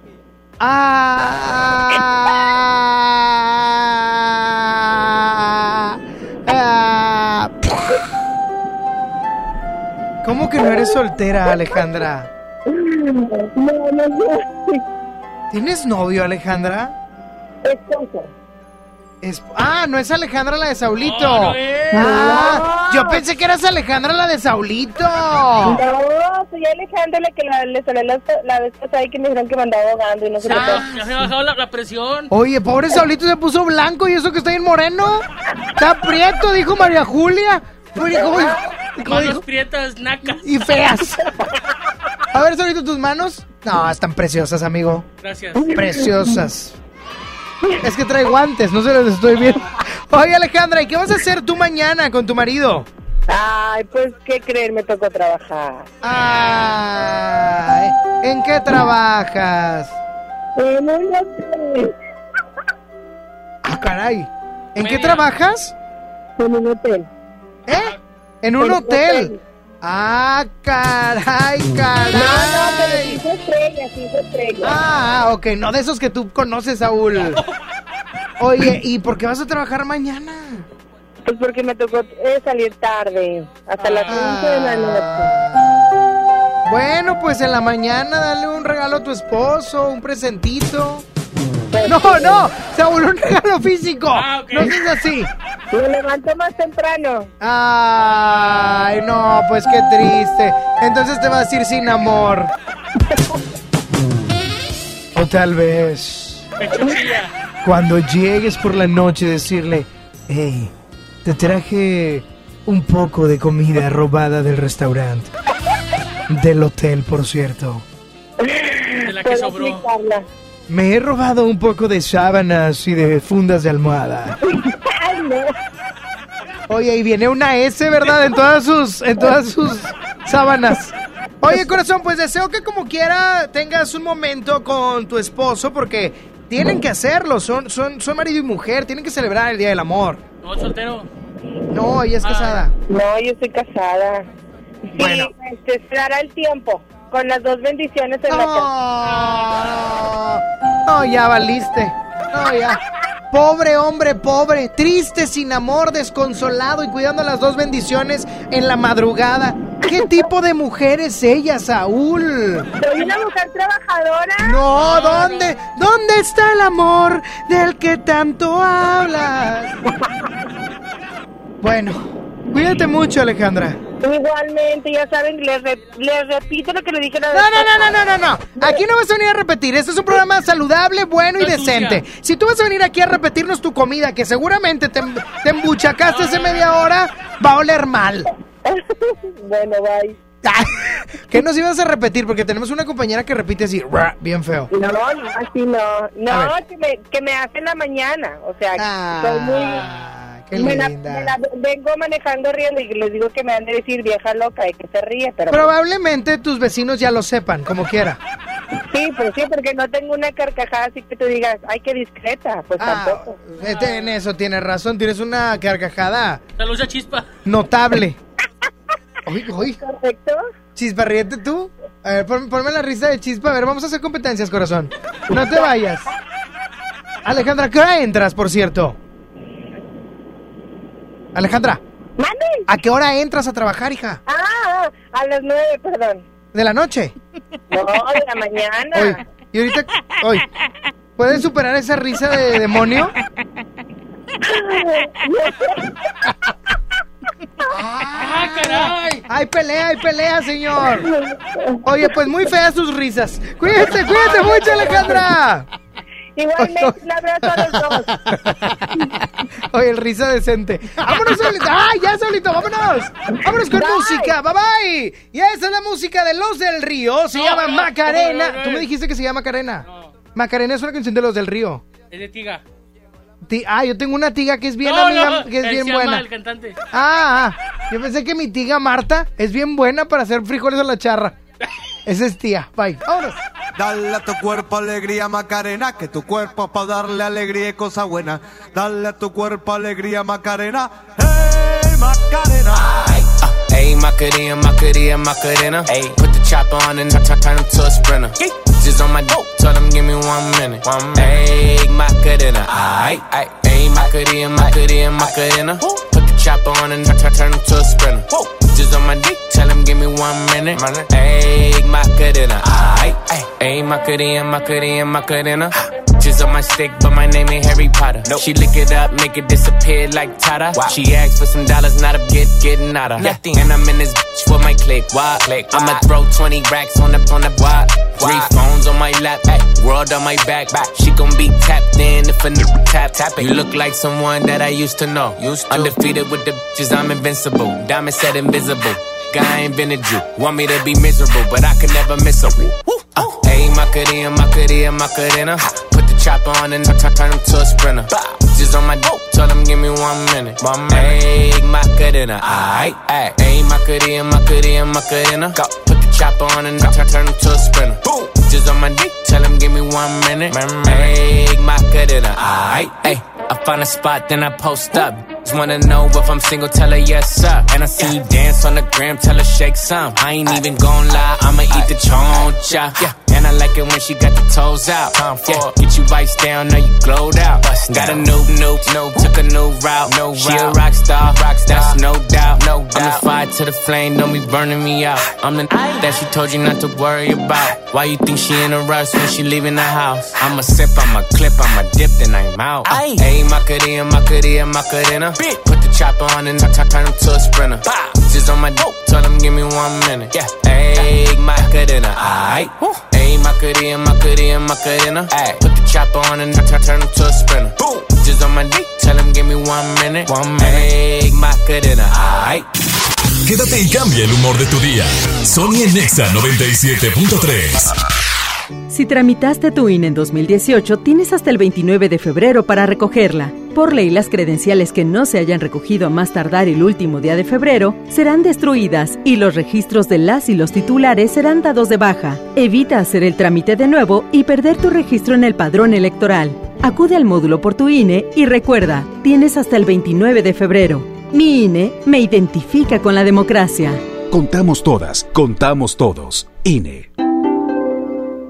¿Cómo que no eres soltera, Alejandra? No. ¿Tienes novio, Alejandra? Esposo. No es Alejandra la de Saulito. Oh, no es. Ah, no. Yo pensé que eras Alejandra la de Saulito. No, soy Alejandra la que le salió la vez pasada y que me dijeron que me andaba ahogando y no se me ya se me ha bajado la presión. Oye, pobre Saulito, se puso blanco y eso que está en moreno. Está prieto, dijo María Julia. Manos prietas, nacas. Y feas. A ver, Saulito, tus manos. No, están preciosas, amigo. Gracias. Preciosas. Es que trae guantes, no se los estoy viendo. Oye, Alejandra, ¿y qué vas a hacer tú mañana con tu marido? Ay, pues, ¿qué creer? Me tocó trabajar. Ay, ¿en qué trabajas? En un hotel. Ah, caray. ¿En qué trabajas? En un hotel. ¿Eh? ¿En un hotel? ¡Ah, caray! No, pero cinco estrellas. Ah, ok, no de esos que tú conoces, Saúl. Oye, ¿y por qué vas a trabajar mañana? Pues porque me tocó salir tarde, hasta las 11 de la noche. Bueno, pues en la mañana dale un regalo a tu esposo, un presentito. No, Saúl, un regalo físico. Okay. No seas así. Me levanto más temprano. Ay, no, pues qué triste. Entonces te vas a ir sin amor. O tal vez cuando llegues por la noche decirle: hey, te traje un poco de comida robada del restaurante. Del hotel, por cierto. De la que sobró. Me he robado un poco de sábanas y de fundas de almohada. Oye, y viene una S, ¿verdad? En todas sus sábanas. Oye, corazón, pues deseo que como quiera tengas un momento con tu esposo, porque tienen que hacerlo, son marido y mujer, tienen que celebrar el Día del Amor. No, soltero. No, ella es casada. No, yo estoy casada. Bueno. Sí, te esperará el tiempo. Con las dos bendiciones en la casa. No, ya valiste. No, ya. Pobre hombre, pobre, triste, sin amor, desconsolado y cuidando las dos bendiciones en la madrugada. ¿Qué tipo de mujer es ella, Saúl? Soy una mujer trabajadora. No, ¿dónde? ¿Dónde está el amor del que tanto hablas? Bueno, cuídate mucho, Alejandra. Igualmente, ya saben, les repito lo que le dije la vez. No. Aquí no vas a venir a repetir. Este es un programa saludable, bueno y decente. Si tú vas a venir aquí a repetirnos tu comida, que seguramente te embuchacaste hace media hora, va a oler mal. Bueno, bye. ¿Qué nos ibas a repetir? Porque tenemos una compañera que repite así, bien feo. No, así no. No, que me hace en la mañana. O sea, soy muy... Me la vengo manejando riendo y les digo que me van a decir vieja loca y que se ríe, pero... Probablemente tus vecinos ya lo sepan, como quiera. Sí, porque no tengo una carcajada así que tú digas, ay, qué discreta, pues tampoco. En eso tienes razón, tienes una carcajada... La luz ya chispa. Notable. Oye. Correcto. Chispa, ríete tú. A ver, ponme la risa de Chispa, a ver, vamos a hacer competencias, corazón. No te vayas. Alejandra, ¿qué hora entras, por cierto? Alejandra, ¿mande? ¿A qué hora entras a trabajar, hija? A las 9, perdón. ¿De la noche? No, de la mañana. ¿Y ahorita? ¿Puedes superar esa risa de demonio? ¡Ah, caray! ¡Hay pelea, señor! Oye, pues muy feas sus risas. ¡Cuídate mucho, Alejandra! Igualmente, un abrazo a los dos. Oye, el risa decente. ¡Vámonos, Saulito! ¡Ay, ya, Saulito! ¡Vámonos! ¡Vámonos con música! ¡Bye, bye! Y esa es la música de Los del Río. Se llama Macarena. No. Tú me dijiste que se llama Macarena. No. Macarena es una canción de Los del Río. Es de Tiga. Yo tengo una tiga que es bien amiga, que es bien se buena. Llama el cantante. Yo pensé que mi tiga Marta es bien buena para hacer frijoles a la charra. Esa es tía. Bye. ¡Vámonos! Dale a tu cuerpo alegría, Macarena, que tu cuerpo pa' darle alegría y cosa buena. Dale a tu cuerpo alegría, Macarena. ¡Hey, Macarena! Hey, Macarena, Macarena, Macarena. Hey, put the chopper on and I turn him to a sprinter. Just on my dope, tell him give me 1 minute. Hey, Macarena. Hey, Macarena, Macarena, Macarena. Put the chopper on and I turn him to a sprinter. Just on my dick, tell him give me 1 minute. Ayy, Macarena. Ayy, Macarena, Macarena, Macarena. Just on my stick, but my name ain't Harry Potter. Nope. She lick it up, make it disappear like Tata. Wow. She asked for some dollars, not a bit, getting out of. And I'm in this bitch with my click. Why? I'ma throw 20 racks on the block. 3 phones on my lap, world on my back. She gon' be tapped in if a nigga tap it. You look like someone that I used to know. Undefeated with the bitches, I'm invincible. Diamond said invisible. I invented you. Want me to be miserable, but I can never miss a woo. Hey, Macarena, Macarena, Macarena. Put the chopper on and turn him to a sprinter. Just on my dope, tell him give me 1 minute. Hey, Macarena, aight. Hey, Macarena, Macarena, Macarena. Put the chopper on and turn him to a sprinter. Just on my dick, tell him give me 1 minute. Hey, Macarena, aight. Hey, I find a spot, then I post up. Just wanna know if I'm single, tell her yes, sir. And I see you dance on the gram, tell her shake some. I ain't even gon' lie, I'ma eat the choncha. And I like it when she got the toes out. Get you iced down, now you glowed out. Got a noob, took a new route. She a rock star, that's no doubt. I'm the fire to the flame, don't be burning me out. I'm the that she told you not to worry about. Why you think she in a rush when she leaving the house? I'ma sip, I'ma clip, I'ma dip, then I'm out. Ayy, Macarena, Macarena, Macarena. Put the chopper on and I turn him to a sprinter. Just on my dope, tell him give me 1 minute. Ayy, Macarena, aight. Ayy, Macarena, Macarena, Macarena. Put the chopper on and I turn him to a sprinter. Just on my dick, tell him give me 1 minute. Ayy, Macarena, aight. Quédate y cambia el humor de tu día. Sony en Nexa 97.3. Si tramitaste tu INE en 2018, tienes hasta el 29 de febrero para recogerla. Por ley, las credenciales que no se hayan recogido a más tardar el último día de febrero serán destruidas y los registros de las y los titulares serán dados de baja. Evita hacer el trámite de nuevo y perder tu registro en el padrón electoral. Acude al módulo por tu INE y recuerda, tienes hasta el 29 de febrero. Mi INE me identifica con la democracia. Contamos todas, contamos todos. INE.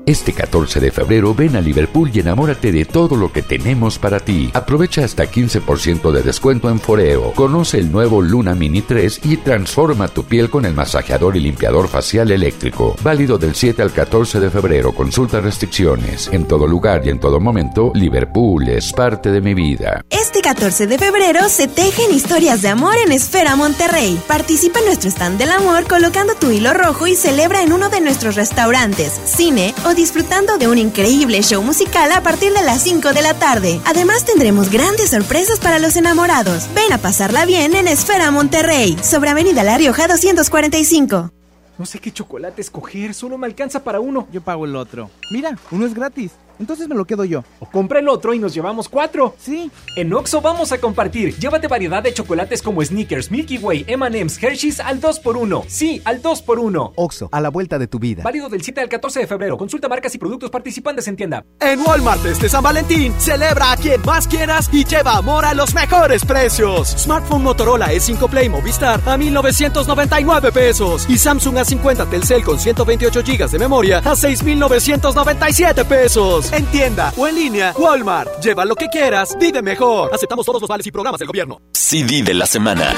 Este 14 de febrero ven a Liverpool y enamórate de todo lo que tenemos para ti. Aprovecha hasta 15% de descuento en Foreo. Conoce el nuevo Luna Mini 3 y transforma tu piel con el masajeador y limpiador facial eléctrico. Válido del 7 al 14 de febrero. Consulta restricciones. En todo lugar y en todo momento, Liverpool es parte de mi vida. Este 14 de febrero se tejen historias de amor en Esfera Monterrey. Participa en nuestro stand del amor colocando tu hilo rojo y celebra en uno de nuestros restaurantes, cine o disfrutando de un increíble show musical a partir de las 5 de la tarde. Además tendremos grandes sorpresas para los enamorados. Ven a pasarla bien en Esfera Monterrey, sobre Avenida La Rioja 245. No sé qué chocolate escoger, solo me alcanza para uno. Yo pago el otro. Mira, uno es gratis. Entonces me lo quedo yo. O compra el otro y nos llevamos 4. Sí. En Oxxo vamos a compartir. Llévate variedad de chocolates como Snickers, Milky Way, M&M's, Hershey's al 2x1. Sí, al 2x1. Oxxo, a la vuelta de tu vida. Válido del 7 al 14 de febrero. Consulta marcas y productos participantes en tienda. En Walmart este San Valentín, celebra a quien más quieras y lleva amor a los mejores precios. Smartphone Motorola E5 Play Movistar a $1,999 pesos. Y Samsung A50 Telcel con 128 GB de memoria a $6,997 pesos. En tienda o en línea, Walmart. Lleva lo que quieras, vive mejor. Aceptamos todos los vales y programas del gobierno. CD de la semana.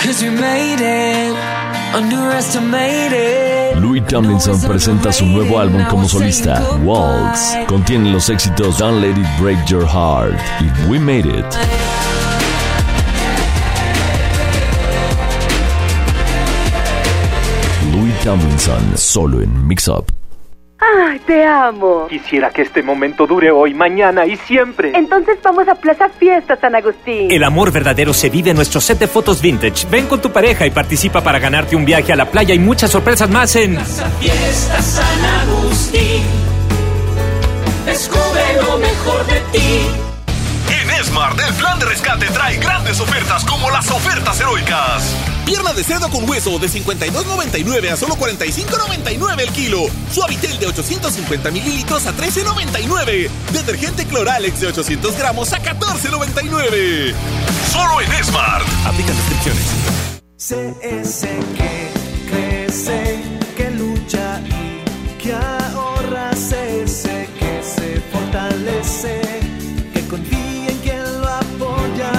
Louis Tomlinson presenta su nuevo álbum como solista, Waltz. Contiene los éxitos Don't Let It Break Your Heart y We Made It. Louis Tomlinson, solo en Mix Up. ¡Ay, te amo! Quisiera que este momento dure hoy, mañana y siempre. Entonces vamos a Plaza Fiesta San Agustín. El amor verdadero se vive en nuestro set de fotos vintage. Ven con tu pareja y participa para ganarte un viaje a la playa y muchas sorpresas más en Plaza Fiesta San Agustín. Descubre lo mejor de ti. En Smart, el plan de rescate trae grandes ofertas como las ofertas heroicas. Pierna de cerdo con hueso de $52.99 a solo $45.99 el kilo. Suavitel de 850 mililitros a $13.99. Detergente Cloralex de 800 gramos a $14.99. Solo en Smart. Aplica restricciones. CS que crece, que lucha y que ahorra. CS que se fortalece, que confía en quien lo apoya.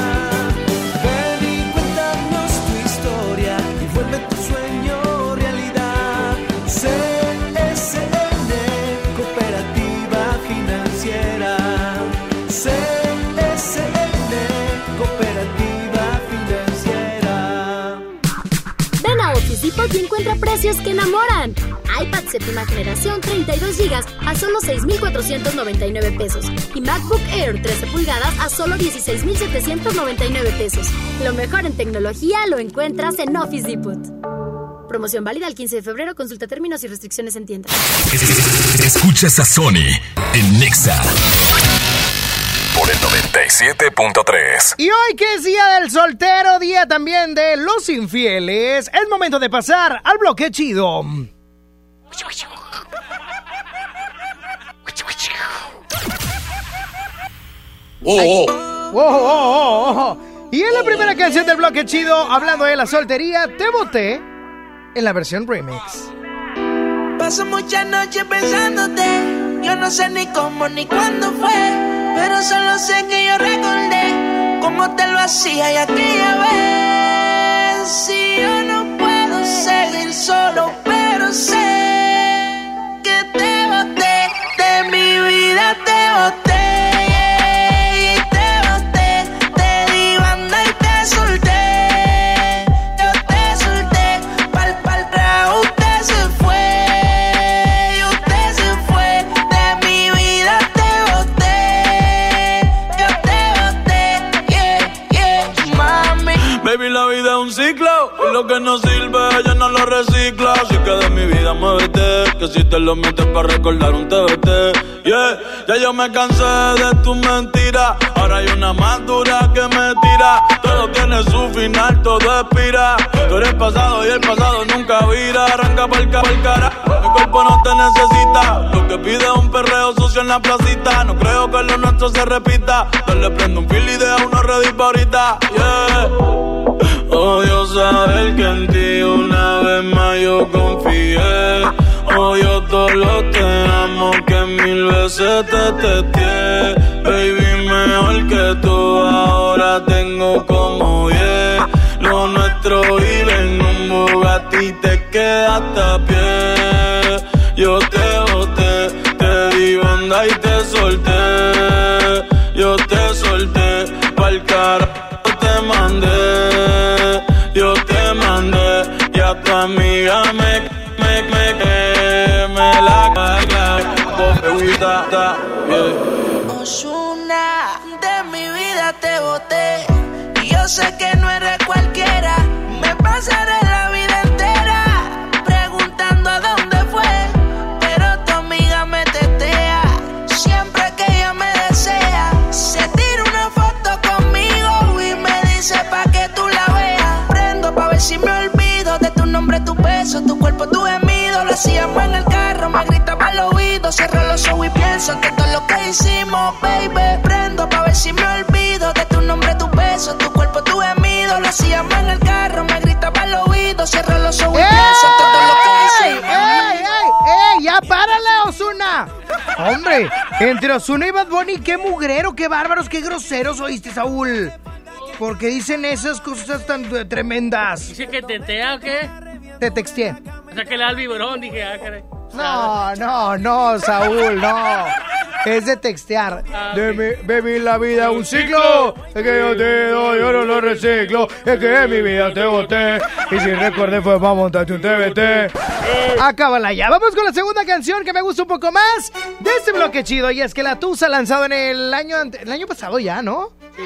Y encuentra precios que enamoran. iPad séptima generación 32 GB a solo $6,499 pesos y MacBook Air 13 pulgadas a solo $16,799 pesos. Lo mejor en tecnología lo encuentras en Office Depot. Promoción válida el 15 de febrero. Consulta términos y restricciones en tienda. Escuchas a Sony en Nexa por el 97.3. Y hoy que es día del soltero, día también de los infieles, es momento de pasar al bloque chido. Y en la primera canción del bloque chido, hablando de la soltería, te voté en la versión remix. Paso muchas noches pensándote, yo no sé ni cómo ni cuándo fue, pero solo sé que yo recordé cómo te lo hacía y aquella vez. Si yo no puedo seguir solo, pero sé que te boté, de mi vida te boté. Lo que no sirve, ella no lo recicla. Así que de mi vida muévete, que si te lo metes para recordar un TBT. Yeah, ya yo me cansé de tus mentiras. Ahora hay una más dura que me tira. Todo tiene su final, todo expira. Tú eres pasado y el pasado nunca vira. Arranca pa'l cara, mi cuerpo no te necesita. Lo que pide es un perreo sucio en la placita. No creo que lo nuestro se repita. Dale, prendo un fil y deja una redis ahorita. Yeah. Odio saber que en ti una vez más yo confié. Odio todos los te amo que en mi se te testé, baby, mejor que tú. Ahora tengo como 10 lo nuestro y en un Bugatti te quedaste a pie. Yo te boté, te di banda y te solté. Yo te solté, pa'l carajo te mandé. Yo te mandé y a tu amiga me la cagué. Ozuna, de mi vida te boté. Y yo sé que no eres cualquiera. Me pasaré la vida entera preguntando a dónde fue. Pero tu amiga me tetea. Siempre que ella me desea, se tira una foto conmigo y me dice pa' que tú la veas. Prendo pa' ver si me olvido de tu nombre, tu beso, tu cuerpo, tu gemido. Lo hacíamos en el carro, me gritaba al oído. Cierro los ojos y pienso en todo lo que hicimos, baby. Prendo pa' ver si me olvido de tu nombre, tu beso, tu cuerpo, tu gemido. Lo hacíamos en el carro, me gritaba al oído. Cierro los ojos y pienso en todo lo que hicimos. ¡Ey! ¡Ya párale, Ozuna! Hombre, entre Ozuna y Bad Bunny, qué mugrero, qué bárbaros, qué groseros oíste, Saúl. Porque dicen esas cosas tan tremendas. ¿Dice que tetea o qué? Te texteé. O sea, que le da el vibrón, dije, ah, caray. No, Saúl, no. Es de textear. Baby, la vida un ciclo. Es que yo te doy, yo no lo reciclo. Es que en mi vida te boté. Y si recordé fue para montarte un TBT. Acábala ya. Vamos con la segunda canción que me gusta un poco más de este bloque chido. Y es que la Tusa, lanzado en el año pasado ya, ¿no? Sí.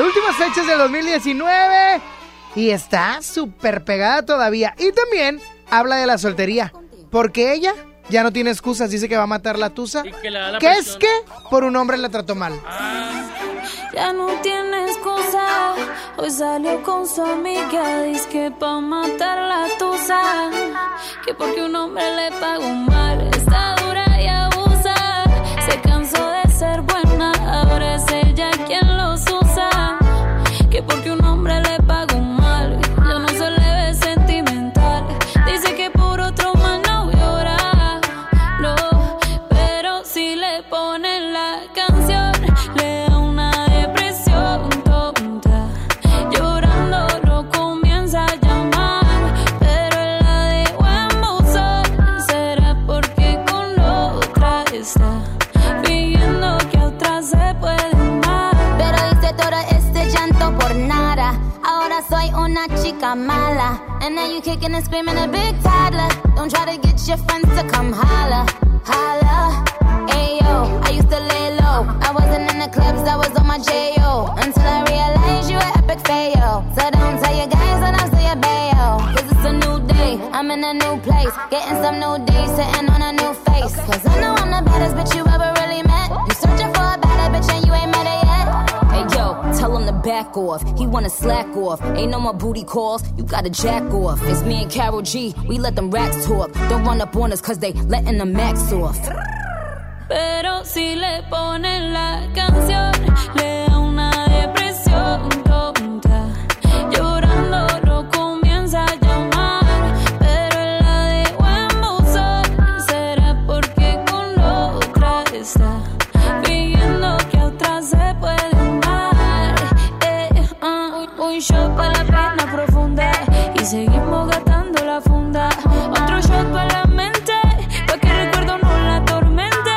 En últimas fechas del 2019. Y está súper pegada todavía. Y también habla de la soltería. Porque ella ya no tiene excusas, dice que va a matar la tusa. ¿Qué es que por un hombre la trató mal? Ya no tiene excusa. Hoy salió con su amiga, dice que pa' matar la tusa. Que porque un hombre le pagó mal, está dura y abusa. Se cansó de ser buena, ahora es ella quien los usa. Que porque un hombre le pagó mal, ya no se le ve sentimental. Dice que por otro mal no llora, no, pero si le ponen la canción le da una depresión tonta. Llorando no comienza a llamar, pero la de buen buzón será porque con otra está fingiendo que a otra se puede amar. Pero dice todo este llanto por nada. Ahora soy una chica mala. And now you kicking and screaming a big toddler. Don't try to get your friends to come holla, holla. Ayo, I used to lay low. I wasn't in the clubs, I was on my J.O. Until I realized you were epic fail. So don't tell your guys when I say a bayo. Cause it's a new day, I'm in a new place. Getting some new days, sitting on a new face. Cause I know I'm the baddest bitch you ever really met. You searching for a better bitch and you ain't met her yet. Hey yo, tell him to back off, he wanna slack off. Ain't no more booty calls, you gotta jack off. It's me and Carol G, we let them racks talk. Don't run up on us cause they letting the max off. Pero si le ponen la canción, le da una depresión tonta. Llorando no comienza a llamar, pero la de buen buzón será porque con otra está fingiendo que a otra se puede. Un shot para la pena profunda y seguimos gastando la funda. Otro shot para la mente, pa' que el recuerdo no la atormente.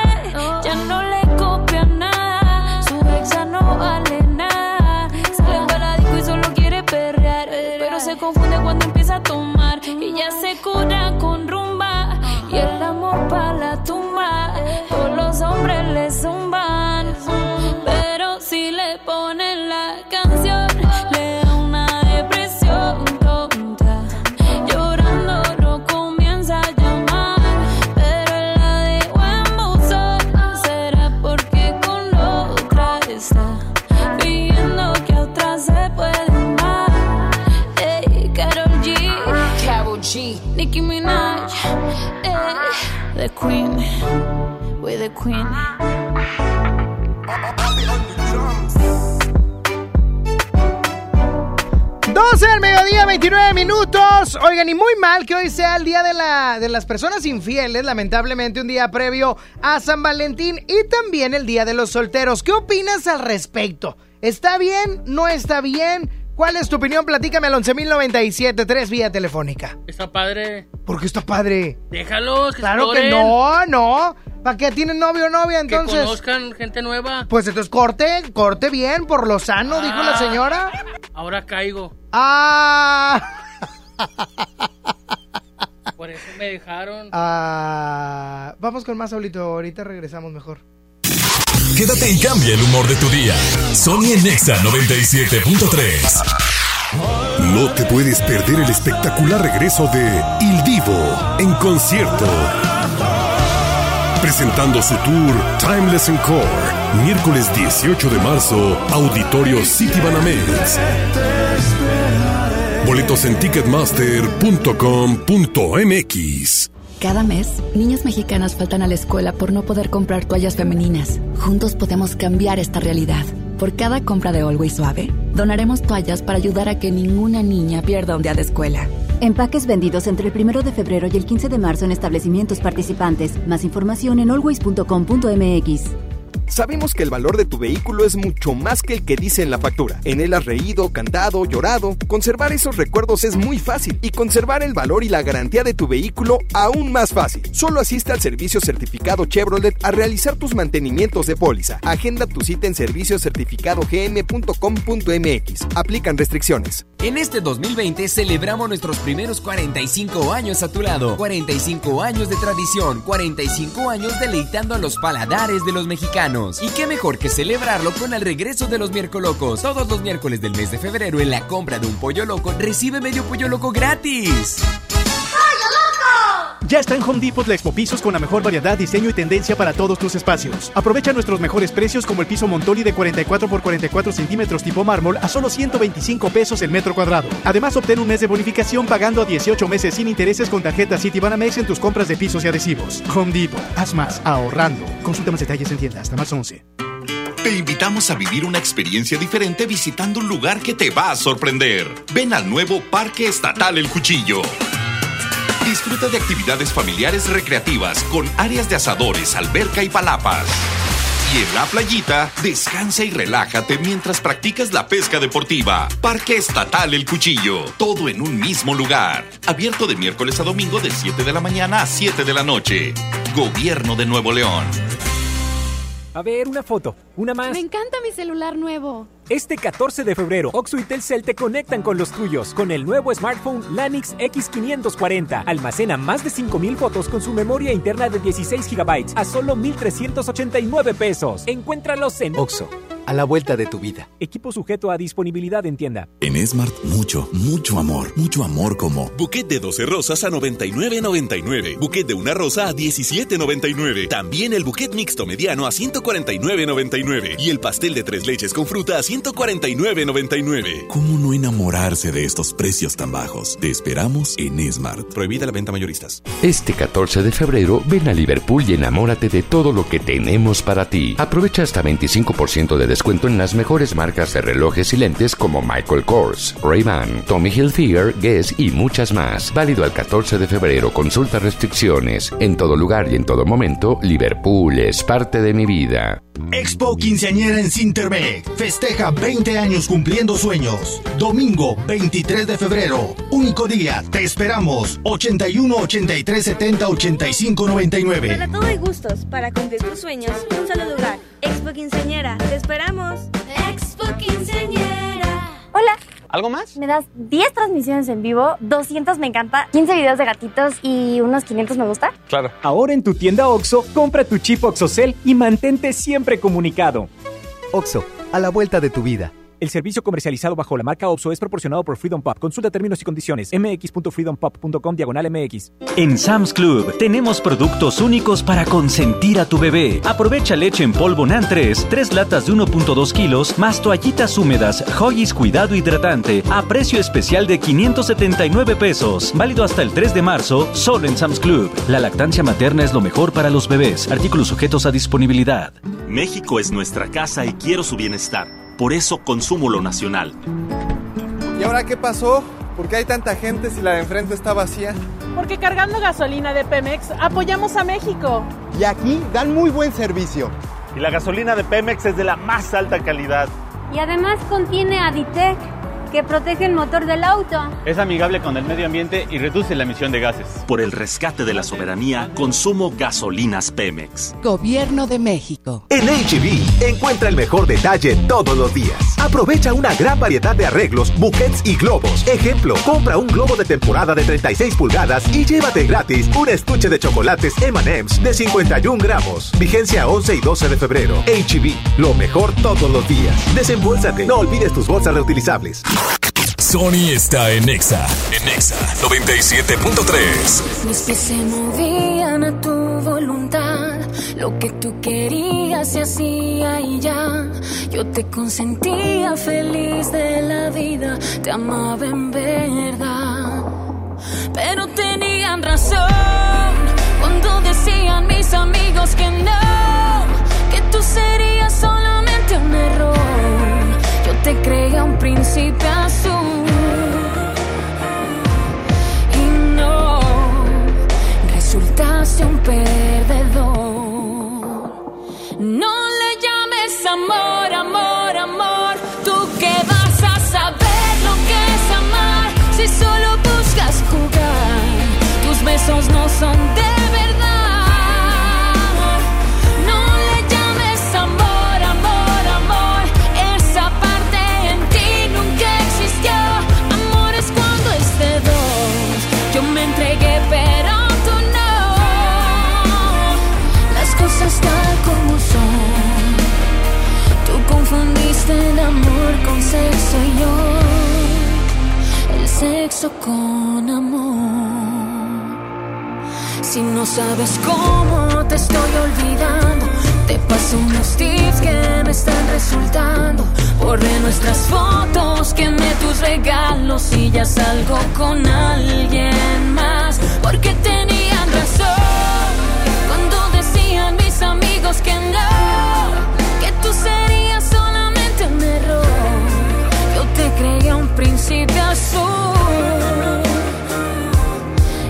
Ya no le copia nada, su ex ya no vale nada. Sale para la disco y solo quiere perrear, pero se confunde cuando empieza a tomar. Y ya se cura con rumba y el amor para la tumba. Todos los hombres le zumban, pero si le ponen la canción le Nicki Minaj, the queen, we're the queen. 12 del mediodía, 29 minutos. Oigan, y muy mal que hoy sea el día de las personas infieles, lamentablemente un día previo a San Valentín y también el día de los solteros. ¿Qué opinas al respecto? ¿Está bien? ¿No está bien? ¿Cuál es tu opinión? Platícame al 11.097.3 vía telefónica. Está padre. ¿Por qué está padre? Déjalos que claro exploren. Que no, no. ¿Para qué tienen novio o novia entonces? Que conozcan gente nueva. Pues entonces corte bien por lo sano, dijo la señora. Ahora caigo. Por eso me dejaron. Vamos con más, Saulito. Ahorita regresamos mejor. Quédate y cambia el humor de tu día. Sony Nexa 97.3. No te puedes perder el espectacular regreso de Il Divo en concierto. Presentando su tour Timeless Encore, miércoles 18 de marzo, Auditorio City Banamex. Boletos en ticketmaster.com.mx. Cada mes, niñas mexicanas faltan a la escuela por no poder comprar toallas femeninas. Juntos podemos cambiar esta realidad. Por cada compra de Always Suave, donaremos toallas para ayudar a que ninguna niña pierda un día de escuela. Empaques vendidos entre el 1 de febrero y el 15 de marzo en establecimientos participantes. Más información en always.com.mx. Sabemos que el valor de tu vehículo es mucho más que el que dice en la factura. En él has reído, cantado, llorado. Conservar esos recuerdos es muy fácil y conservar el valor y la garantía de tu vehículo aún más fácil. Solo asiste al servicio certificado Chevrolet a realizar tus mantenimientos de póliza. Agenda tu cita en serviciocertificadogm.com.mx. Aplican restricciones. En este 2020 celebramos nuestros primeros 45 años a tu lado. 45 años de tradición, 45 años deleitando a los paladares de los mexicanos. Y qué mejor que celebrarlo con el regreso de los Miercolocos. Todos los miércoles del mes de febrero, en la compra de un pollo loco, recibe medio pollo loco gratis. Ya está en Home Depot la Expo Pisos con la mejor variedad, diseño y tendencia para todos tus espacios. Aprovecha nuestros mejores precios como el piso Montoli de 44 por 44 centímetros tipo mármol a solo $125 el metro cuadrado. Además, obtén un mes de bonificación pagando a 18 meses sin intereses con tarjeta Citibanamex en tus compras de pisos y adhesivos. Home Depot. Haz más ahorrando. Consulta más detalles en tienda hasta marzo 11. Te invitamos a vivir una experiencia diferente visitando un lugar que te va a sorprender. Ven al nuevo Parque Estatal El Cuchillo. Disfruta de actividades familiares recreativas con áreas de asadores, alberca y palapas. Y en la playita, descansa y relájate mientras practicas la pesca deportiva. Parque Estatal El Cuchillo, todo en un mismo lugar. Abierto de miércoles a domingo de 7 de la mañana a 7 de la noche. Gobierno de Nuevo León. A ver, una foto, una más. Me encanta mi celular nuevo. Este 14 de febrero, Oxxo y Telcel te conectan con los tuyos con el nuevo smartphone Lanix X540. Almacena más de 5,000 fotos con su memoria interna de 16 GB a solo $1,389. Encuéntralos en Oxxo, a la vuelta de tu vida. Equipo sujeto a disponibilidad en tienda. En Smart, mucho amor como buquet de 12 rosas a $99.99, buquet de una rosa a $17.99, también el buquet mixto mediano a $149.99 y el pastel de 3 leches con fruta a $149.99. ¿Cómo no enamorarse de estos precios tan bajos? Te esperamos en Smart. Prohibida la venta mayoristas. Este 14 de febrero, ven a Liverpool y enamórate de todo lo que tenemos para ti. Aprovecha hasta 25% de descuento en las mejores marcas de relojes y lentes como Michael Kors, Ray-Ban, Tommy Hilfiger, Guess y muchas más. Válido al 14 de febrero. Consulta restricciones. En todo lugar y en todo momento, Liverpool es parte de mi vida. Expo Quinceañera en Sintermex. Festeja 20 años cumpliendo sueños. Domingo 23 de febrero. Único día. Te esperamos. 81 83 70 85 99. Para todo y gustos, para cumplir tus sueños, un solo lugar. Expo Quinceañera. Te esperamos. Expo Quinceañera. Hola. ¿Algo más? Me das 10 transmisiones en vivo, 200 me encanta, 15 videos de gatitos y unos 500 me gusta. Claro. Ahora en tu tienda Oxxo, compra tu chip OxxoCell y mantente siempre comunicado. Oxxo, a la vuelta de tu vida. El servicio comercializado bajo la marca Oxxo es proporcionado por Freedom Pop. Consulta términos y condiciones. mx.freedompop.com/mx. En Sam's Club tenemos productos únicos para consentir a tu bebé. Aprovecha leche en polvo NAN 3, 3 latas de 1.2 kilos, más toallitas húmedas, Huggies Cuidado Hidratante, a precio especial de $579. Válido hasta el 3 de marzo, solo en Sam's Club. La lactancia materna es lo mejor para los bebés. Artículos sujetos a disponibilidad. México es nuestra casa y quiero su bienestar. Por eso consumo lo nacional. ¿Ahora qué pasó? ¿Por qué hay tanta gente si la de enfrente está vacía? Porque cargando gasolina de Pemex apoyamos a México. Y aquí dan muy buen servicio. Y la gasolina de Pemex es de la más alta calidad. Y además contiene Aditec, que protege el motor del auto. Es amigable con el medio ambiente y reduce la emisión de gases. Por el rescate de la soberanía, consumo gasolinas Pemex. Gobierno de México. En H-E-B, encuentra el mejor detalle todos los días. Aprovecha una gran variedad de arreglos, buquets y globos. Ejemplo, compra un globo de temporada de 36 pulgadas y llévate gratis un estuche de chocolates M&M's de 51 gramos. Vigencia 11 y 12 de febrero. H-E-B, lo mejor todos los días. Desembolsate, no olvides tus bolsas reutilizables. Sony está en Nexa. En Nexa 97.3. Mis pies se movían a tu voluntad. Lo que tú querías se hacía y ya. Yo te consentía, feliz de la vida. Te amaba en verdad. Pero tenían razón cuando decían mis amigos que no, que tú serías solamente un error. Yo te creía un príncipe azul y no, resultaste un perdedor. No le llames amor, amor, amor. Tú que vas a saber lo que es amar si solo buscas jugar. Tus besos no son de verdad. No le llames amor. Tal como son, tú confundiste el amor con sexo y yo el sexo con amor. Si no sabes cómo te estoy olvidando, te paso unos tips que me están resultando. Borré nuestras fotos, quemé tus regalos y ya salgo con alguien más. Porque tenían razón cuando decían mis amigos que no, que tú serías solamente un error. Yo te creía un príncipe azul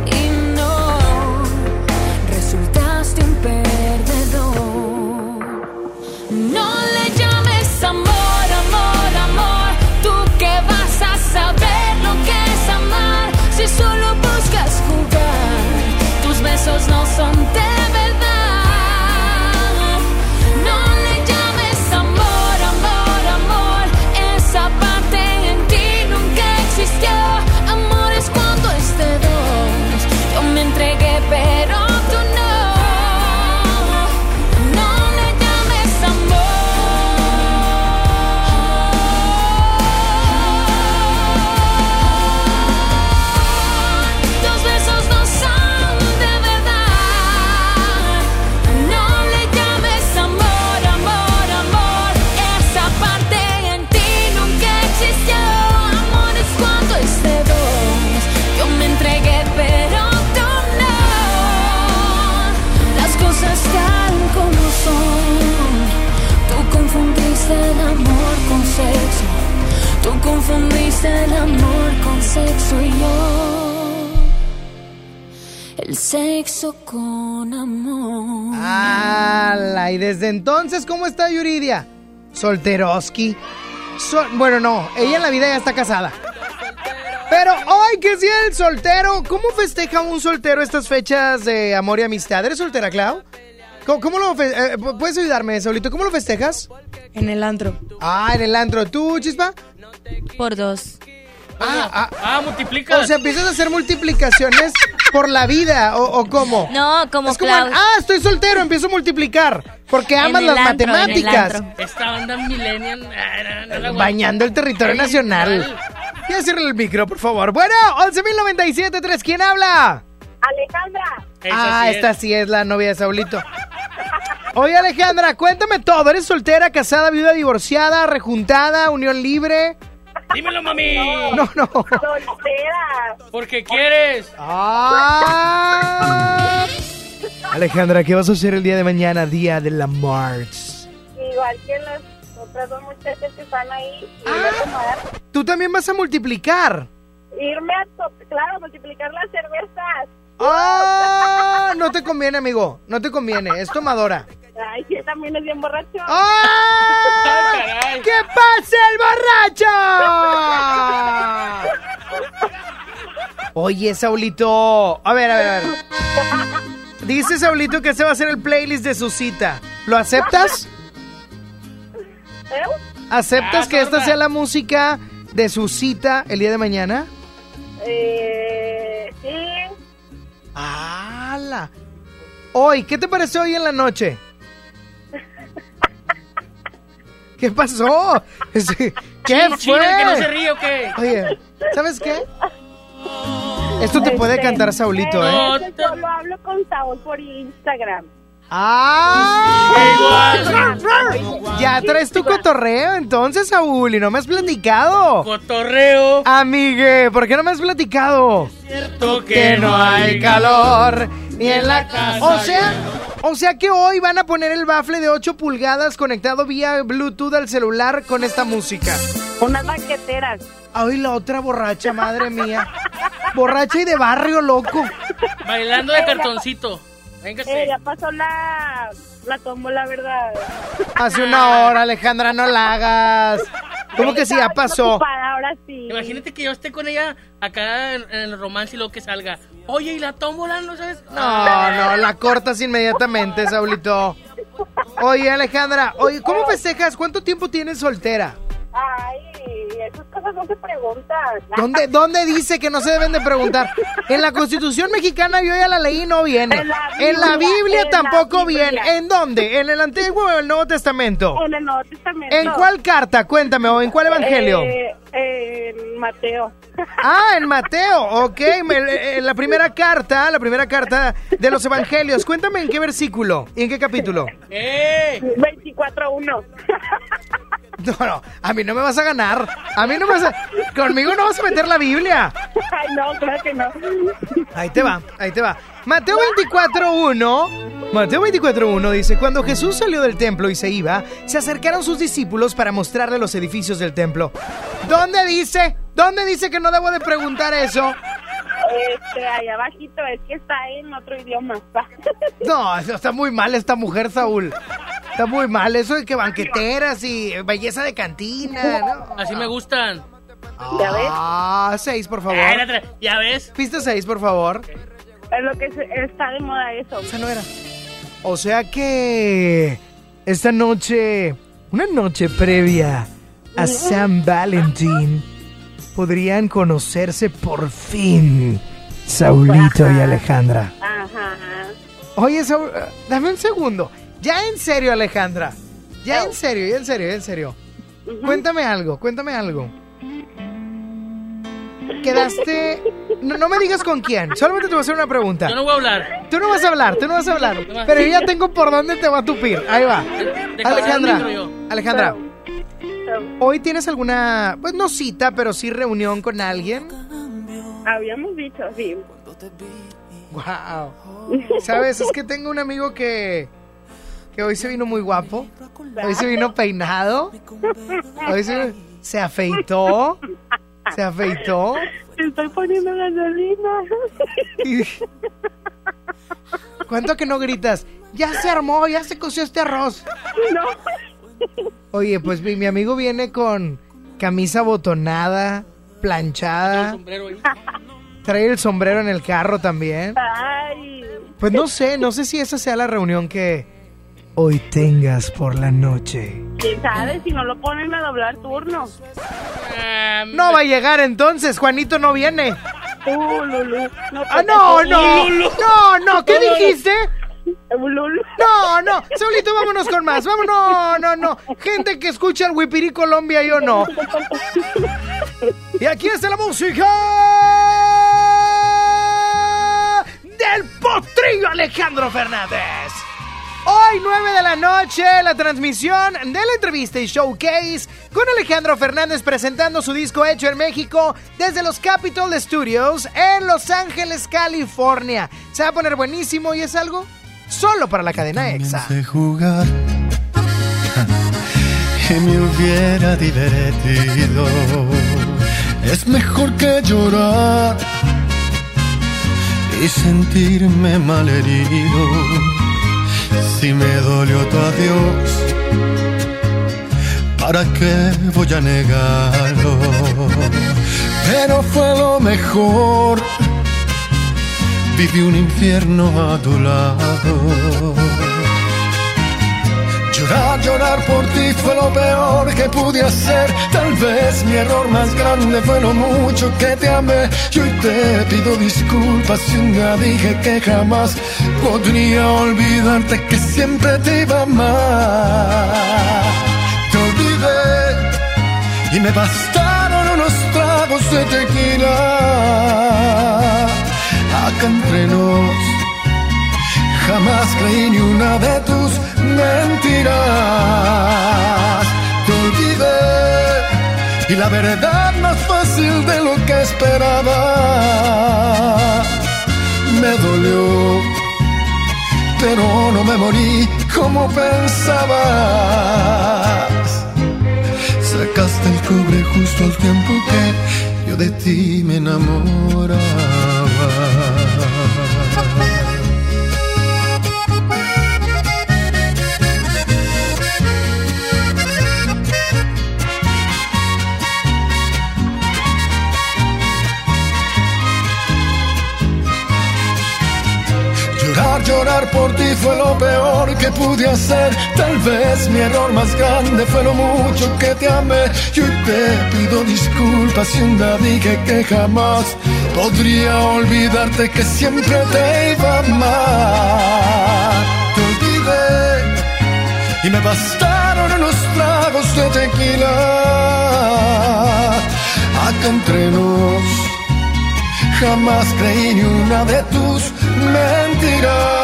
y no, resultaste un perdedor. No le llames amor, amor, amor. Tú que vas a saber lo que es amar si solo buscas jugar. Tus besos no son de verdad. No le llames amor, amor, amor. Esa parte en ti nunca existió. Amor es cuando es de dos. Yo me entregué pero tú no. No le llames amor. Tus besos no son. El amor con sexo, tú confundiste el amor con sexo y yo el sexo con amor. ¡Hala! Y desde entonces, ¿cómo está Yuridia? Solteroski. Bueno, no, ella en la vida ya está casada. Pero hoy que sí el soltero, ¿cómo festeja un soltero estas fechas de amor y amistad? ¿Eres soltera, Clau? ¿Cómo lo festejas? ¿Puedes ayudarme, Saulito? ¿Cómo lo festejas? En el antro. Ah, en el antro. ¿Tú, Chispa? Por dos. Multiplica. O sea, empiezas a hacer multiplicaciones por la vida, ¿o cómo? No, como Clau. Estoy soltero, empiezo a multiplicar. Porque amas las matemáticas. Esta banda millennial. Bañando el territorio nacional. Ya cierra el micro, por favor. Bueno, 11.097.3, ¿quién habla? Alejandra. Esta sí es la novia de Saulito. Oye, Alejandra, cuéntame todo. ¿Eres soltera, casada, viuda, divorciada, rejuntada, unión libre? Dímelo, mami. No. Soltera. ¿Por qué quieres? Alejandra, ¿qué vas a hacer el día de mañana, día de la March? Igual que los otras dos muchachas que están ahí. Y tomar. ¿Tú también vas a multiplicar? Irme a, claro, multiplicar las cervezas. ¡Ah! ¡Oh! No te conviene, amigo. No te conviene. Es tomadora. Ay, sí, también es bien borracho. ¡Ah! ¡Oh! ¡Que pase el borracho! Oye, Saulito. A ver, a ver, a ver. Dice Saulito que ese va a ser el playlist de su cita. ¿Lo aceptas? ¿Aceptas que esta sea la música de su cita el día de mañana? Sí. ¡Hala! Hoy, ¿qué te pareció hoy en la noche? ¿Qué pasó? ¿Qué fue? Chino, ¿que no se ríe o qué? Oye, ¿sabes qué? Esto te puede cantar Saulito, ¿eh? Yo lo hablo con Saúl por Instagram. ¡Ah! Igual. Ya traes tu cotorreo entonces, Saúl, y no me has platicado. Cotorreo. Amigue, ¿por qué no me has platicado? Es cierto que no hay calor ni en la casa. O sea que hoy van a poner el bafle de 8 pulgadas conectado vía Bluetooth al celular con esta música. Unas banqueteras. Ay, la otra borracha, madre mía. Borracha y de barrio, loco. Bailando de cartoncito. Ya pasó la tómbola, ¿verdad? Hace una hora, Alejandra, no la hagas. ¿Cómo que sí? Ya pasó. Ahora sí. Imagínate que yo esté con ella acá en el romance y luego que salga. Oye, ¿y la tómbola? ¿No sabes? No, la cortas inmediatamente, Saulito. Oye, Alejandra, oye, ¿cómo festejas? ¿Cuánto tiempo tienes soltera? Ay, esas cosas no se preguntan. ¿Dónde dice que no se deben de preguntar? En la Constitución Mexicana yo ya la leí, no viene. En la Biblia tampoco viene. ¿En dónde? ¿En el Antiguo o el Nuevo Testamento? En el Nuevo Testamento. ¿En cuál carta? Cuéntame, ¿o en cuál evangelio? En Mateo. Ah, en Mateo, ok. La primera carta de los evangelios. Cuéntame en qué versículo y en qué capítulo. 24:1. No, a mí no me vas a ganar. A mí no me vas a... Conmigo no vas a meter la Biblia. Ay, no, claro que no. Ahí te va. Mateo 24:1. Mateo 24:1 dice: cuando Jesús salió del templo y se iba, se acercaron sus discípulos para mostrarle los edificios del templo. ¿Dónde dice que no debo de preguntar eso? Ahí abajito, es que está en otro idioma. No, está muy mal esta mujer, Saúl. Está muy mal eso de que banqueteras y belleza de cantina, ¿no? Así me gustan. ¿Ya ves? 6, por favor. ¿Ya ves? Pista 6, por favor. Es lo que está de moda eso. Esa no era. O sea que esta noche, una noche previa a San Valentín, podrían conocerse por fin, Saulito y Alejandra. Ajá. Oye, Saúl, dame un segundo. Ya en serio, Alejandra. Ya en serio. Uh-huh. Cuéntame algo. Quedaste... No me digas con quién. Solamente te voy a hacer una pregunta. Yo no voy a hablar. Tú no vas a hablar. Pero yo ya tengo por dónde te va a tupir. Ahí va. Alejandra. ¿Hoy tienes alguna, pues no cita, pero sí reunión con alguien? Habíamos dicho, sí. Wow. ¿Sabes? Es que tengo un amigo que hoy se vino muy guapo. Hoy se vino peinado. Hoy se afeitó. Te estoy poniendo gasolina. ¿Cuánto que no gritas? Ya se armó, ya se coció este arroz. No. Oye, pues mi amigo viene con camisa botonada, planchada. Trae el sombrero en el carro también. Ay. Pues no sé si esa sea la reunión que hoy tengas por la noche. ¿Quién sabe? Si no lo ponen a doblar turno. No va a llegar entonces, Juanito no viene. Lulú. No, ¿qué dijiste? No, Saulito, vámonos con más. Vámonos, no. Gente que escucha el Huipirí Colombia, yo no. Y aquí está la música del potrillo Alejandro Fernández. Hoy 9 de la noche, la transmisión de la entrevista y showcase con Alejandro Fernández presentando su disco hecho en México desde los Capitol Studios en Los Ángeles, California. Se va a poner buenísimo y es algo solo para la cadena EXA. que me hubiera divertido. Es mejor que llorar y sentirme malherido. Si me dolió tu adiós, ¿para qué voy a negarlo? Pero fue lo mejor, viví un infierno a tu lado. Llorar por ti fue lo peor que pude hacer. Tal vez mi error más grande fue lo mucho que te amé. Y hoy te pido disculpas si un día dije que jamás podría olvidarte, que siempre te iba a amar. Te olvidé y me bastaron unos tragos de tequila. Acá entre nos, jamás creí ni una de tus mentiras. Te olvidé y la verdad más fácil de lo que esperaba. Me dolió, pero no me morí como pensabas. Sacaste el cobre justo al tiempo que yo de ti me enamoraba. Llorar por ti fue lo peor que pude hacer. Tal vez mi error más grande fue lo mucho que te amé. Y hoy te pido disculpas si un día dije que jamás podría olvidarte, que siempre te iba a amar. Te olvidé y me bastaron unos tragos de tequila. Acá entre nos, jamás creí ni una de tus mentiras.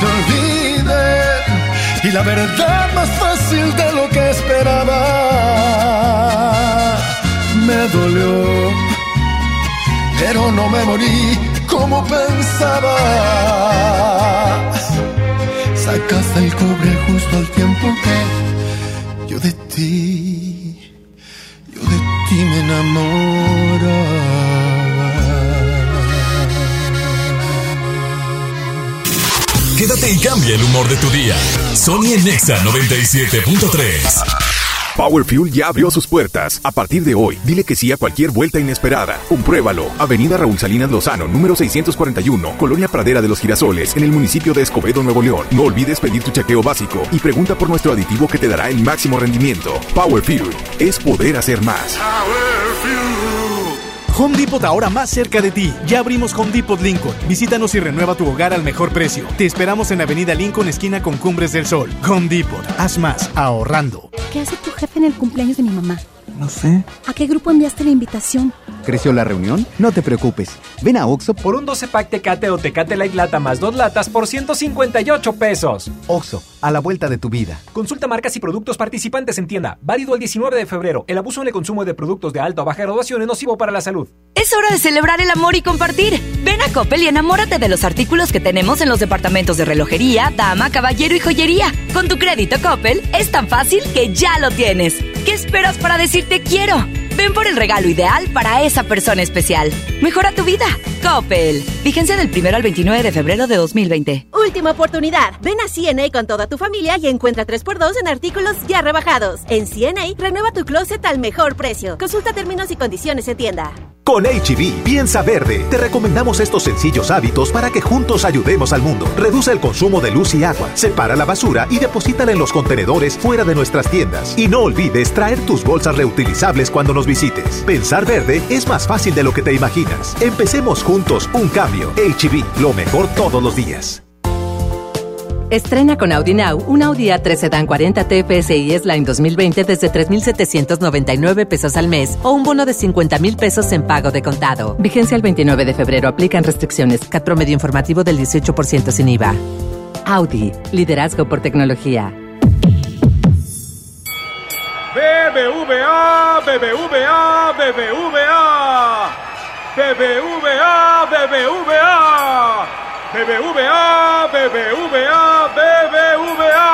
Te olvidé y la verdad más fácil de lo que esperaba. Me dolió, pero no me morí como pensabas. Sacaste el cobre justo al tiempo que yo de ti me enamoraba. Quédate y cambia el humor de tu día. Sony Nexa 97.3. Power Fuel ya abrió sus puertas. A partir de hoy, dile que sí a cualquier vuelta inesperada. Compruébalo. Avenida Raúl Salinas Lozano, número 641, Colonia Pradera de los Girasoles, en el municipio de Escobedo, Nuevo León. No olvides pedir tu chequeo básico y pregunta por nuestro aditivo que te dará el máximo rendimiento. Power Fuel es poder hacer más. Power Fuel. Home Depot ahora más cerca de ti. Ya abrimos Home Depot Lincoln. Visítanos y renueva tu hogar al mejor precio. Te esperamos en Avenida Lincoln, esquina con Cumbres del Sol. Home Depot. Haz más ahorrando. ¿Qué hace tu jefe en el cumpleaños de mi mamá? No sé. ¿A qué grupo enviaste la invitación? ¿Creció la reunión? No te preocupes. Ven a Oxxo por un 12-pack Tecate o Tecate Light Lata más 2 latas por $158. Oxxo, a la vuelta de tu vida. Consulta marcas y productos participantes en tienda. Válido el 19 de febrero. El abuso en el consumo de productos de alta o baja graduación es nocivo para la salud. Es hora de celebrar el amor y compartir. Ven a Coppel y enamórate de los artículos que tenemos en los departamentos de relojería, dama, caballero y joyería. Con tu crédito Coppel es tan fácil que ya lo tienes. ¿Qué esperas para decir te quiero? Ven por el regalo ideal para esa persona especial. Mejora tu vida. Coppel. Fíjense del 1 al 29 de febrero de 2020. Última oportunidad. Ven a CNA con toda tu familia y encuentra 3x2 en artículos ya rebajados. En CNA, renueva tu closet al mejor precio. Consulta términos y condiciones en tienda. Con H-E-B, piensa verde. Te recomendamos estos sencillos hábitos para que juntos ayudemos al mundo. Reduce el consumo de luz y agua, separa la basura y deposítala en los contenedores fuera de nuestras tiendas. Y no olvides traer tus bolsas reutilizables cuando nos visites. Pensar verde es más fácil de lo que te imaginas. Empecemos juntos un cambio. H-E-B, lo mejor todos los días. Estrena con Audi Now un Audi A3 Sedan 40 TFSI Sline 2020 desde $3,799 al mes o un bono de $50,000 en pago de contado. Vigencia el 29 de febrero. Aplican restricciones. CAT promedio informativo del 18% sin IVA. Audi. Liderazgo por tecnología. BBVA, BBVA, BBVA. BBVA, BBVA. BBVA, BBVA, BBVA, BBVA,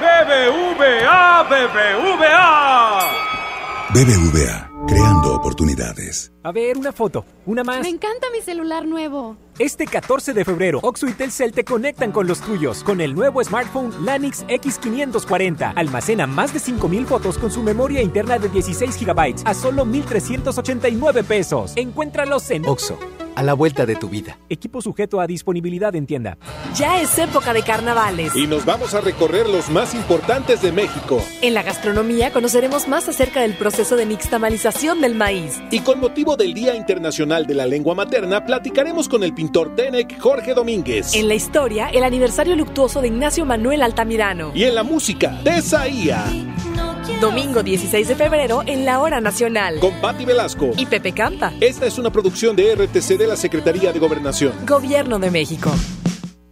BBVA, BBVA, BBVA. BBVA, creando oportunidades. A ver, una foto, una más. Me encanta mi celular nuevo. Este 14 de febrero, Oxxo y Telcel te conectan con los tuyos con el nuevo smartphone Lanix X540. Almacena más de 5,000 fotos con su memoria interna de 16 GB a solo $1,389. Encuéntralos en Oxxo. A la vuelta de tu vida. Equipo sujeto a disponibilidad en tienda. Ya es época de carnavales. Y nos vamos a recorrer los más importantes de México. En la gastronomía conoceremos más acerca del proceso de nixtamalización del maíz. Y con motivo del Día Internacional de la Lengua Materna, platicaremos con el pintor Tenec Jorge Domínguez. En la historia, el aniversario luctuoso de Ignacio Manuel Altamirano. Y en la música, Tesaía. Domingo 16 de febrero en la Hora Nacional. Con Pati Velasco y Pepe Campa. Esta es una producción de RTC de la Secretaría de Gobernación. Gobierno de México.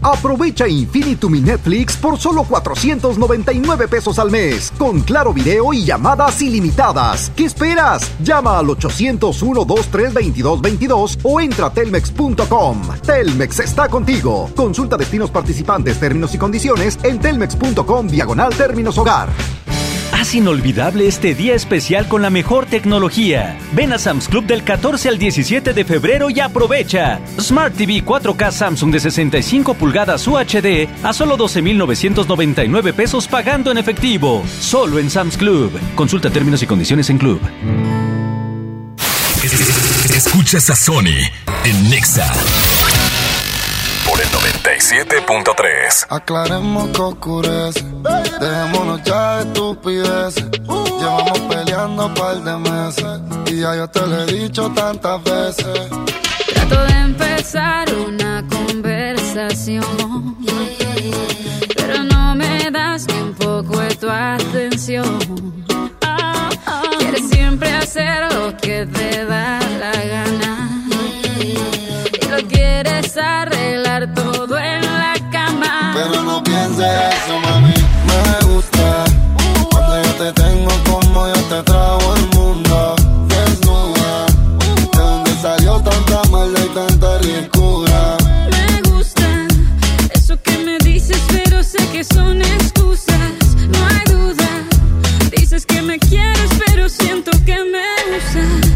Aprovecha Infinitum y Netflix por solo $499 al mes, con claro video y llamadas ilimitadas. ¿Qué esperas? Llama al 800-123-2222 o entra a telmex.com. Telmex está contigo. Consulta destinos participantes, términos y condiciones en telmex.com/términos hogar. Haz inolvidable este día especial con la mejor tecnología. Ven a Sam's Club del 14 al 17 de febrero y aprovecha. Smart TV 4K Samsung de 65 pulgadas UHD a solo $12,999 pagando en efectivo. Solo en Sam's Club. Consulta términos y condiciones en Club. Escuchas a Sony en Nexa. Por el 97.3. Aclaremos que oscurece. Dejémonos ya de estupideces. Llevamos peleando un par de meses. Y ya yo te lo he dicho tantas veces. Trato de empezar una conversación. Pero no me das ni un poco de tu atención. Quieres siempre hacer lo que te da la gana. Y lo quieres arreglar. Todo en la cama. Pero no pienses eso, mami. Me gusta cuando yo te tengo, como yo te trago el mundo. Desnuda, de donde salió tanta maldad y tanta ricura. Me gusta eso que me dices, pero sé que son excusas. No hay duda, dices que me quieres, pero siento que me usas.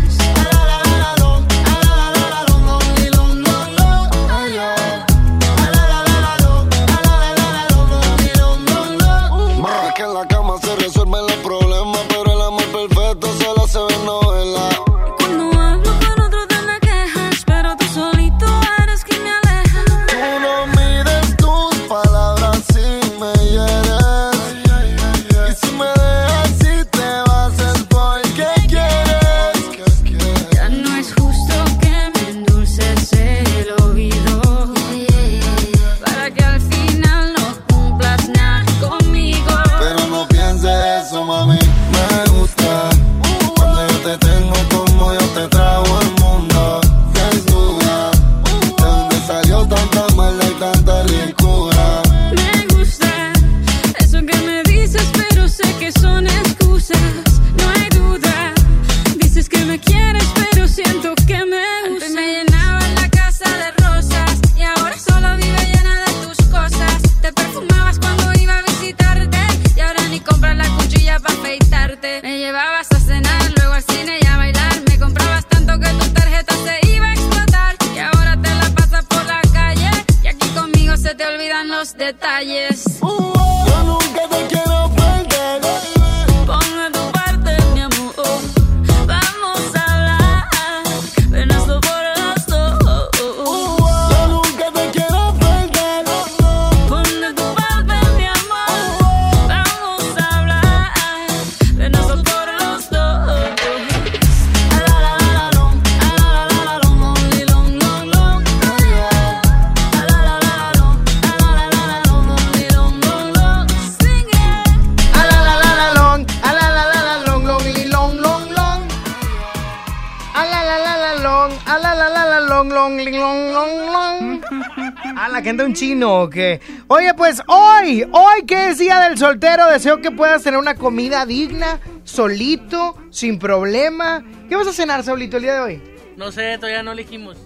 la gente un chino o qué? Oye, pues hoy que es Día del Soltero, deseo que puedas tener una comida digna, solito, sin problema. ¿Qué vas a cenar, Saulito, el día de hoy? No sé, todavía no elegimos.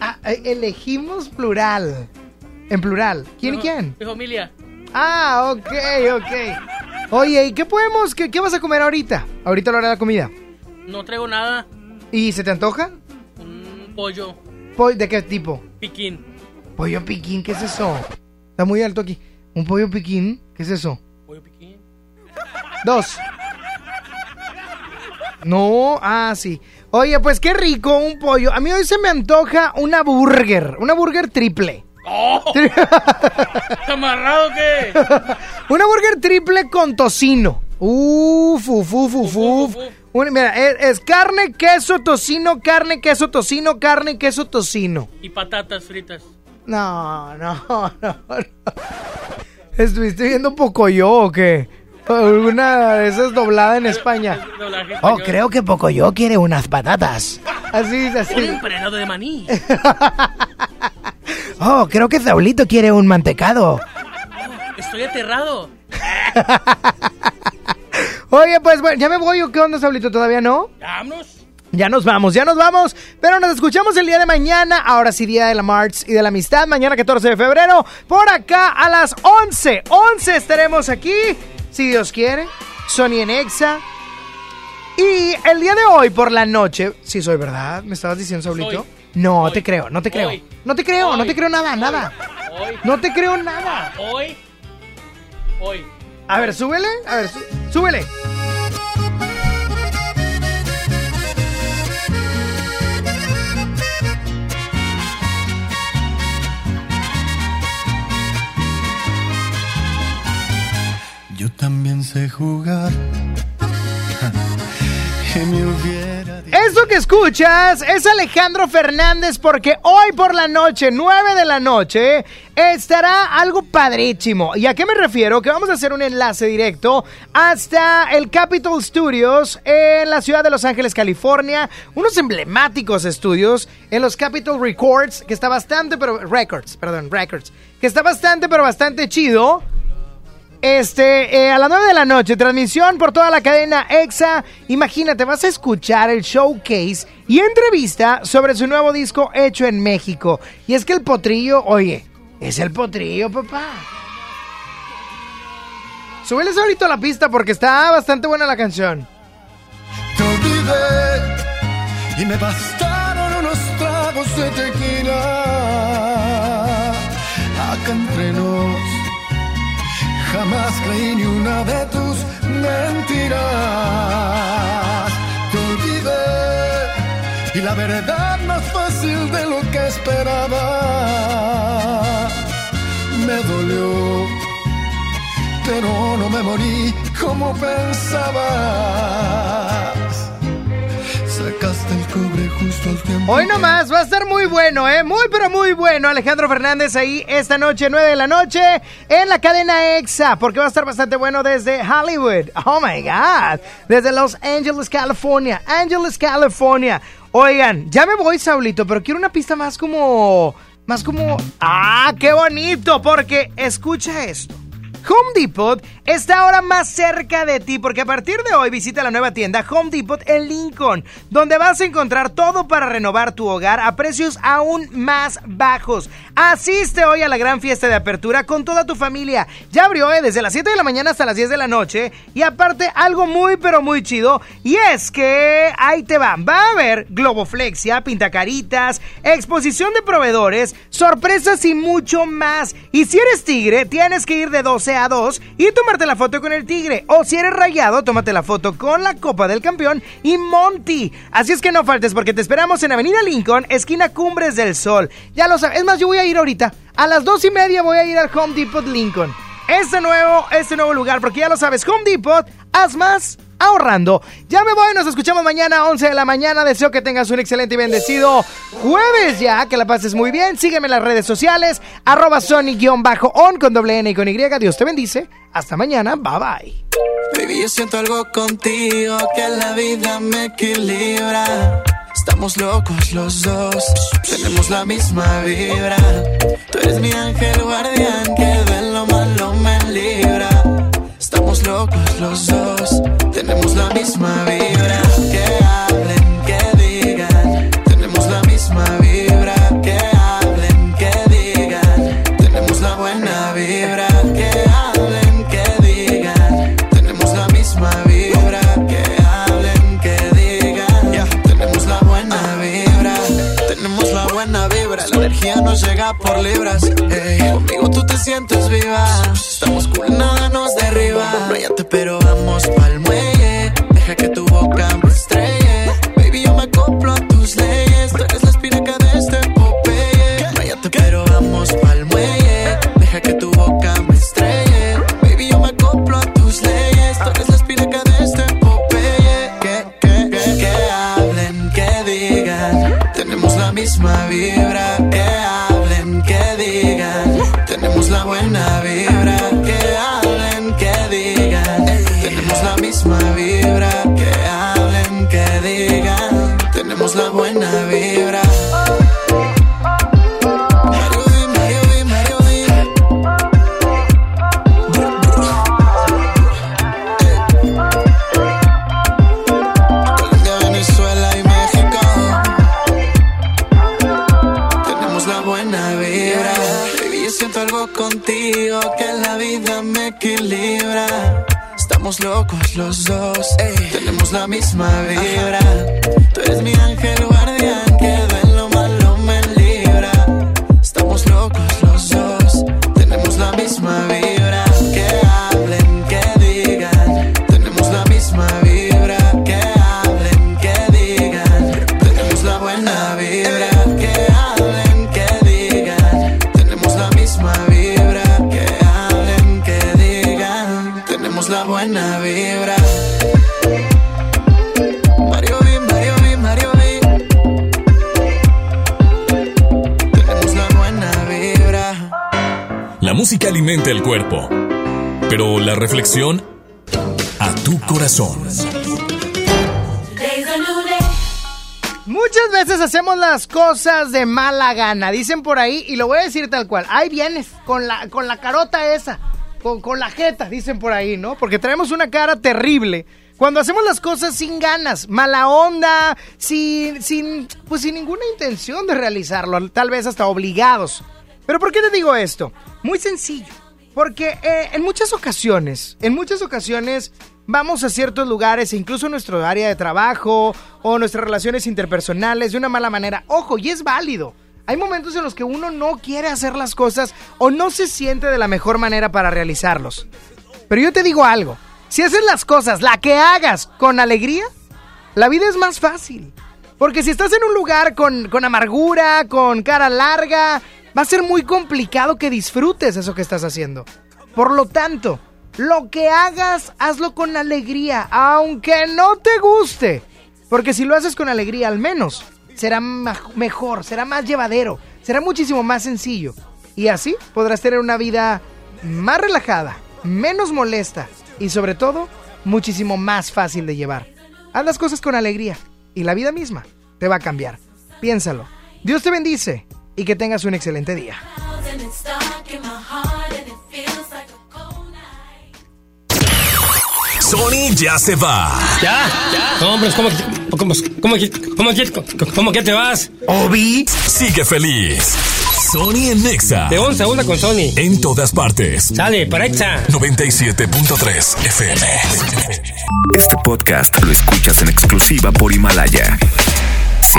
Ah, elegimos plural. En plural. ¿Quién y quién? Mi familia. Ah, ok. Oye, ¿y qué podemos? ¿Qué vas a comer ahorita? Ahorita a la hora de la comida. No traigo nada. ¿Y se te antoja? Un pollo. ¿De qué tipo? Piquín. ¿Pollo piquín? ¿Qué es eso? Está muy alto aquí. ¿Un pollo piquín? ¿Qué es eso? ¿Pollo piquín? Dos. No, ah, sí. Oye, pues qué rico un pollo. A mí hoy se me antoja una burger. Una burger triple. ¡Oh! ¿Amarrado qué? Una burger triple con tocino. Mira, es carne, queso, tocino, carne, queso, tocino, carne, queso, tocino. Y patatas fritas. No. ¿Estuviste viendo Pocoyo o qué? Alguna de esas doblada en España. Oh, creo que Pocoyo quiere unas patatas. Así. Un empanado de maní. Oh, creo que Saulito quiere un mantecado. Estoy aterrado. Oye, pues bueno, ¿ya me voy o qué onda, Saulito? ¿Todavía no? Vámonos. Ya nos vamos. Pero nos escuchamos el día de mañana. Ahora sí, Día de la March y de la Amistad. Mañana 14 de febrero. Por acá a las 11. 11 estaremos aquí, si Dios quiere. Sonny Nexa. Y el día de hoy por la noche. Sí soy, ¿verdad? ¿Me estabas diciendo, Saulito? No te creo nada. Hoy. A ver, súbele. Yo también sé jugar. Eso que escuchas es Alejandro Fernández, porque hoy por la noche, 9 de la noche, estará algo padrísimo. ¿Y a qué me refiero? Que vamos a hacer un enlace directo hasta el Capitol Studios en la ciudad de Los Ángeles, California. Unos emblemáticos estudios en los Capitol Records, que está bastante, pero... Records. Que está bastante, pero bastante chido. A las 9 de la noche, transmisión por toda la cadena EXA. Imagínate, vas a escuchar el showcase y entrevista sobre su nuevo disco hecho en México. Y es que el potrillo, oye, es el potrillo, papá. Súbeles ahorita a la pista porque está bastante buena la canción. Te olvidé y me bastaron unos tragos de tequila. Acá entre nos jamás creí ni una de tus mentiras. Te olvidé y la verdad más fácil de lo que esperaba. Me dolió, pero no me morí como pensabas. Sacaste el cobre justo al tiempo. Hoy nomás va a estar muy bueno, muy pero muy bueno. Alejandro Fernández ahí esta noche, 9 de la noche, en la cadena EXA, porque va a estar bastante bueno desde Hollywood. Oh my God, desde Los Ángeles, California. Oigan, ya me voy, Saulito, pero quiero una pista más como... ¡Ah, qué bonito! Porque escucha esto. Home Depot está ahora más cerca de ti, porque a partir de hoy visita la nueva tienda Home Depot en Lincoln, donde vas a encontrar todo para renovar tu hogar a precios aún más bajos. Asiste hoy a la gran fiesta de apertura con toda tu familia. Ya abrió desde las 7 de la mañana hasta las 10 de la noche. Y aparte, algo muy pero muy chido, y es que ahí te va. Va a haber globoflexia, pintacaritas, exposición de proveedores, sorpresas y mucho más. Y si eres tigre, tienes que ir de 12 a 2 y tomarte la foto con el tigre, o si eres rayado, tómate la foto con la Copa del Campeón y Monty. Así es que no faltes, porque te esperamos en Avenida Lincoln, esquina Cumbres del Sol. Ya lo sabes, es más, yo voy a ir ahorita a las 2:30, voy a ir al Home Depot Lincoln, este nuevo lugar, porque ya lo sabes, Home Depot, haz más ahorrando. Ya me voy, nos escuchamos mañana 11 de la mañana. Deseo que tengas un excelente y bendecido jueves ya, que la pases muy bien. Sígueme en las redes sociales, @Sony_on con doble N y con Y. Dios te bendice. Hasta mañana, bye bye. Baby, yo siento algo contigo que la vida me equilibra. Estamos locos los dos, tenemos la misma vibra. Tú eres mi ángel guardián que de lo malo me libra. Estamos locos los dos, tenemos la misma vibra. Que hablen, que digan, tenemos la misma vibra. Que hablen, que digan, tenemos la buena vibra. Que hablen, que digan, tenemos la misma vibra. Que hablen, que digan, ya tenemos la buena vibra. Tenemos la buena vibra, la energía nos llega por libras. Hey, conmigo tú te sientes viva. Estamos cool, nada nos derriba. No hay ante, pero vamos pa'l muelle. Deja que tu boca me estrelle. Baby, yo me acoplo a tus leyes. Tú eres la espinaca de este Popeye. No hay ante, pero vamos pa'l muelle. Deja que tu boca me estrelle. Baby, yo me acoplo a tus leyes. Tú eres la espinaca de este Popeye. Que hablen, que digan. Tenemos la misma vibra. Que hablen, que digan. Tenemos la buena vibra. Que hablen, que digan. Tenemos la misma vibra. Que hablen, que digan. Tenemos la buena vibra. Contigo que la vida me equilibra. Estamos locos los dos, ey, tenemos la misma vibra. Ajá. Tú eres mi ángel guardián que de lo malo me libra. Estamos locos los dos, tenemos la misma vibra. Que hablen, que digan, tenemos la misma vibra. Que hablen, que digan, tenemos la buena vibra. Que hablen, que digan, tenemos la misma vibra. La buena vibra. Mario B, Mario B, Mario B. Tenemos la buena vibra. La música alimenta el cuerpo, pero la reflexión a tu corazón. Muchas veces hacemos las cosas de mala gana, dicen por ahí, y lo voy a decir tal cual. Ahí vienes con la carota esa. Con la jeta, dicen por ahí, ¿no? Porque traemos una cara terrible cuando hacemos las cosas sin ganas, mala onda, sin ninguna intención de realizarlo, tal vez hasta obligados. Pero ¿por qué te digo esto? Muy sencillo, porque en muchas ocasiones vamos a ciertos lugares, incluso nuestro área de trabajo o nuestras relaciones interpersonales de una mala manera. Ojo, y es válido. Hay momentos en los que uno no quiere hacer las cosas o no se siente de la mejor manera para realizarlos. Pero yo te digo algo, si haces las cosas, la que hagas, con alegría, la vida es más fácil. Porque si estás en un lugar con amargura, con cara larga, va a ser muy complicado que disfrutes eso que estás haciendo. Por lo tanto, lo que hagas, hazlo con alegría, aunque no te guste. Porque si lo haces con alegría, al menos será mejor, será más llevadero, será muchísimo más sencillo. Y así podrás tener una vida más relajada, menos molesta y sobre todo, muchísimo más fácil de llevar. Haz las cosas con alegría y la vida misma te va a cambiar. Piénsalo. Dios te bendice y que tengas un excelente día. Sony ya se va. Ya. Hombre, ¿cómo que te vas? Obi. Sigue feliz. Sony en Nexa. De 11 a 1 con Sony. En todas partes. Sale, para Exa. 97.3 FM. Este podcast lo escuchas en exclusiva por Himalaya. Si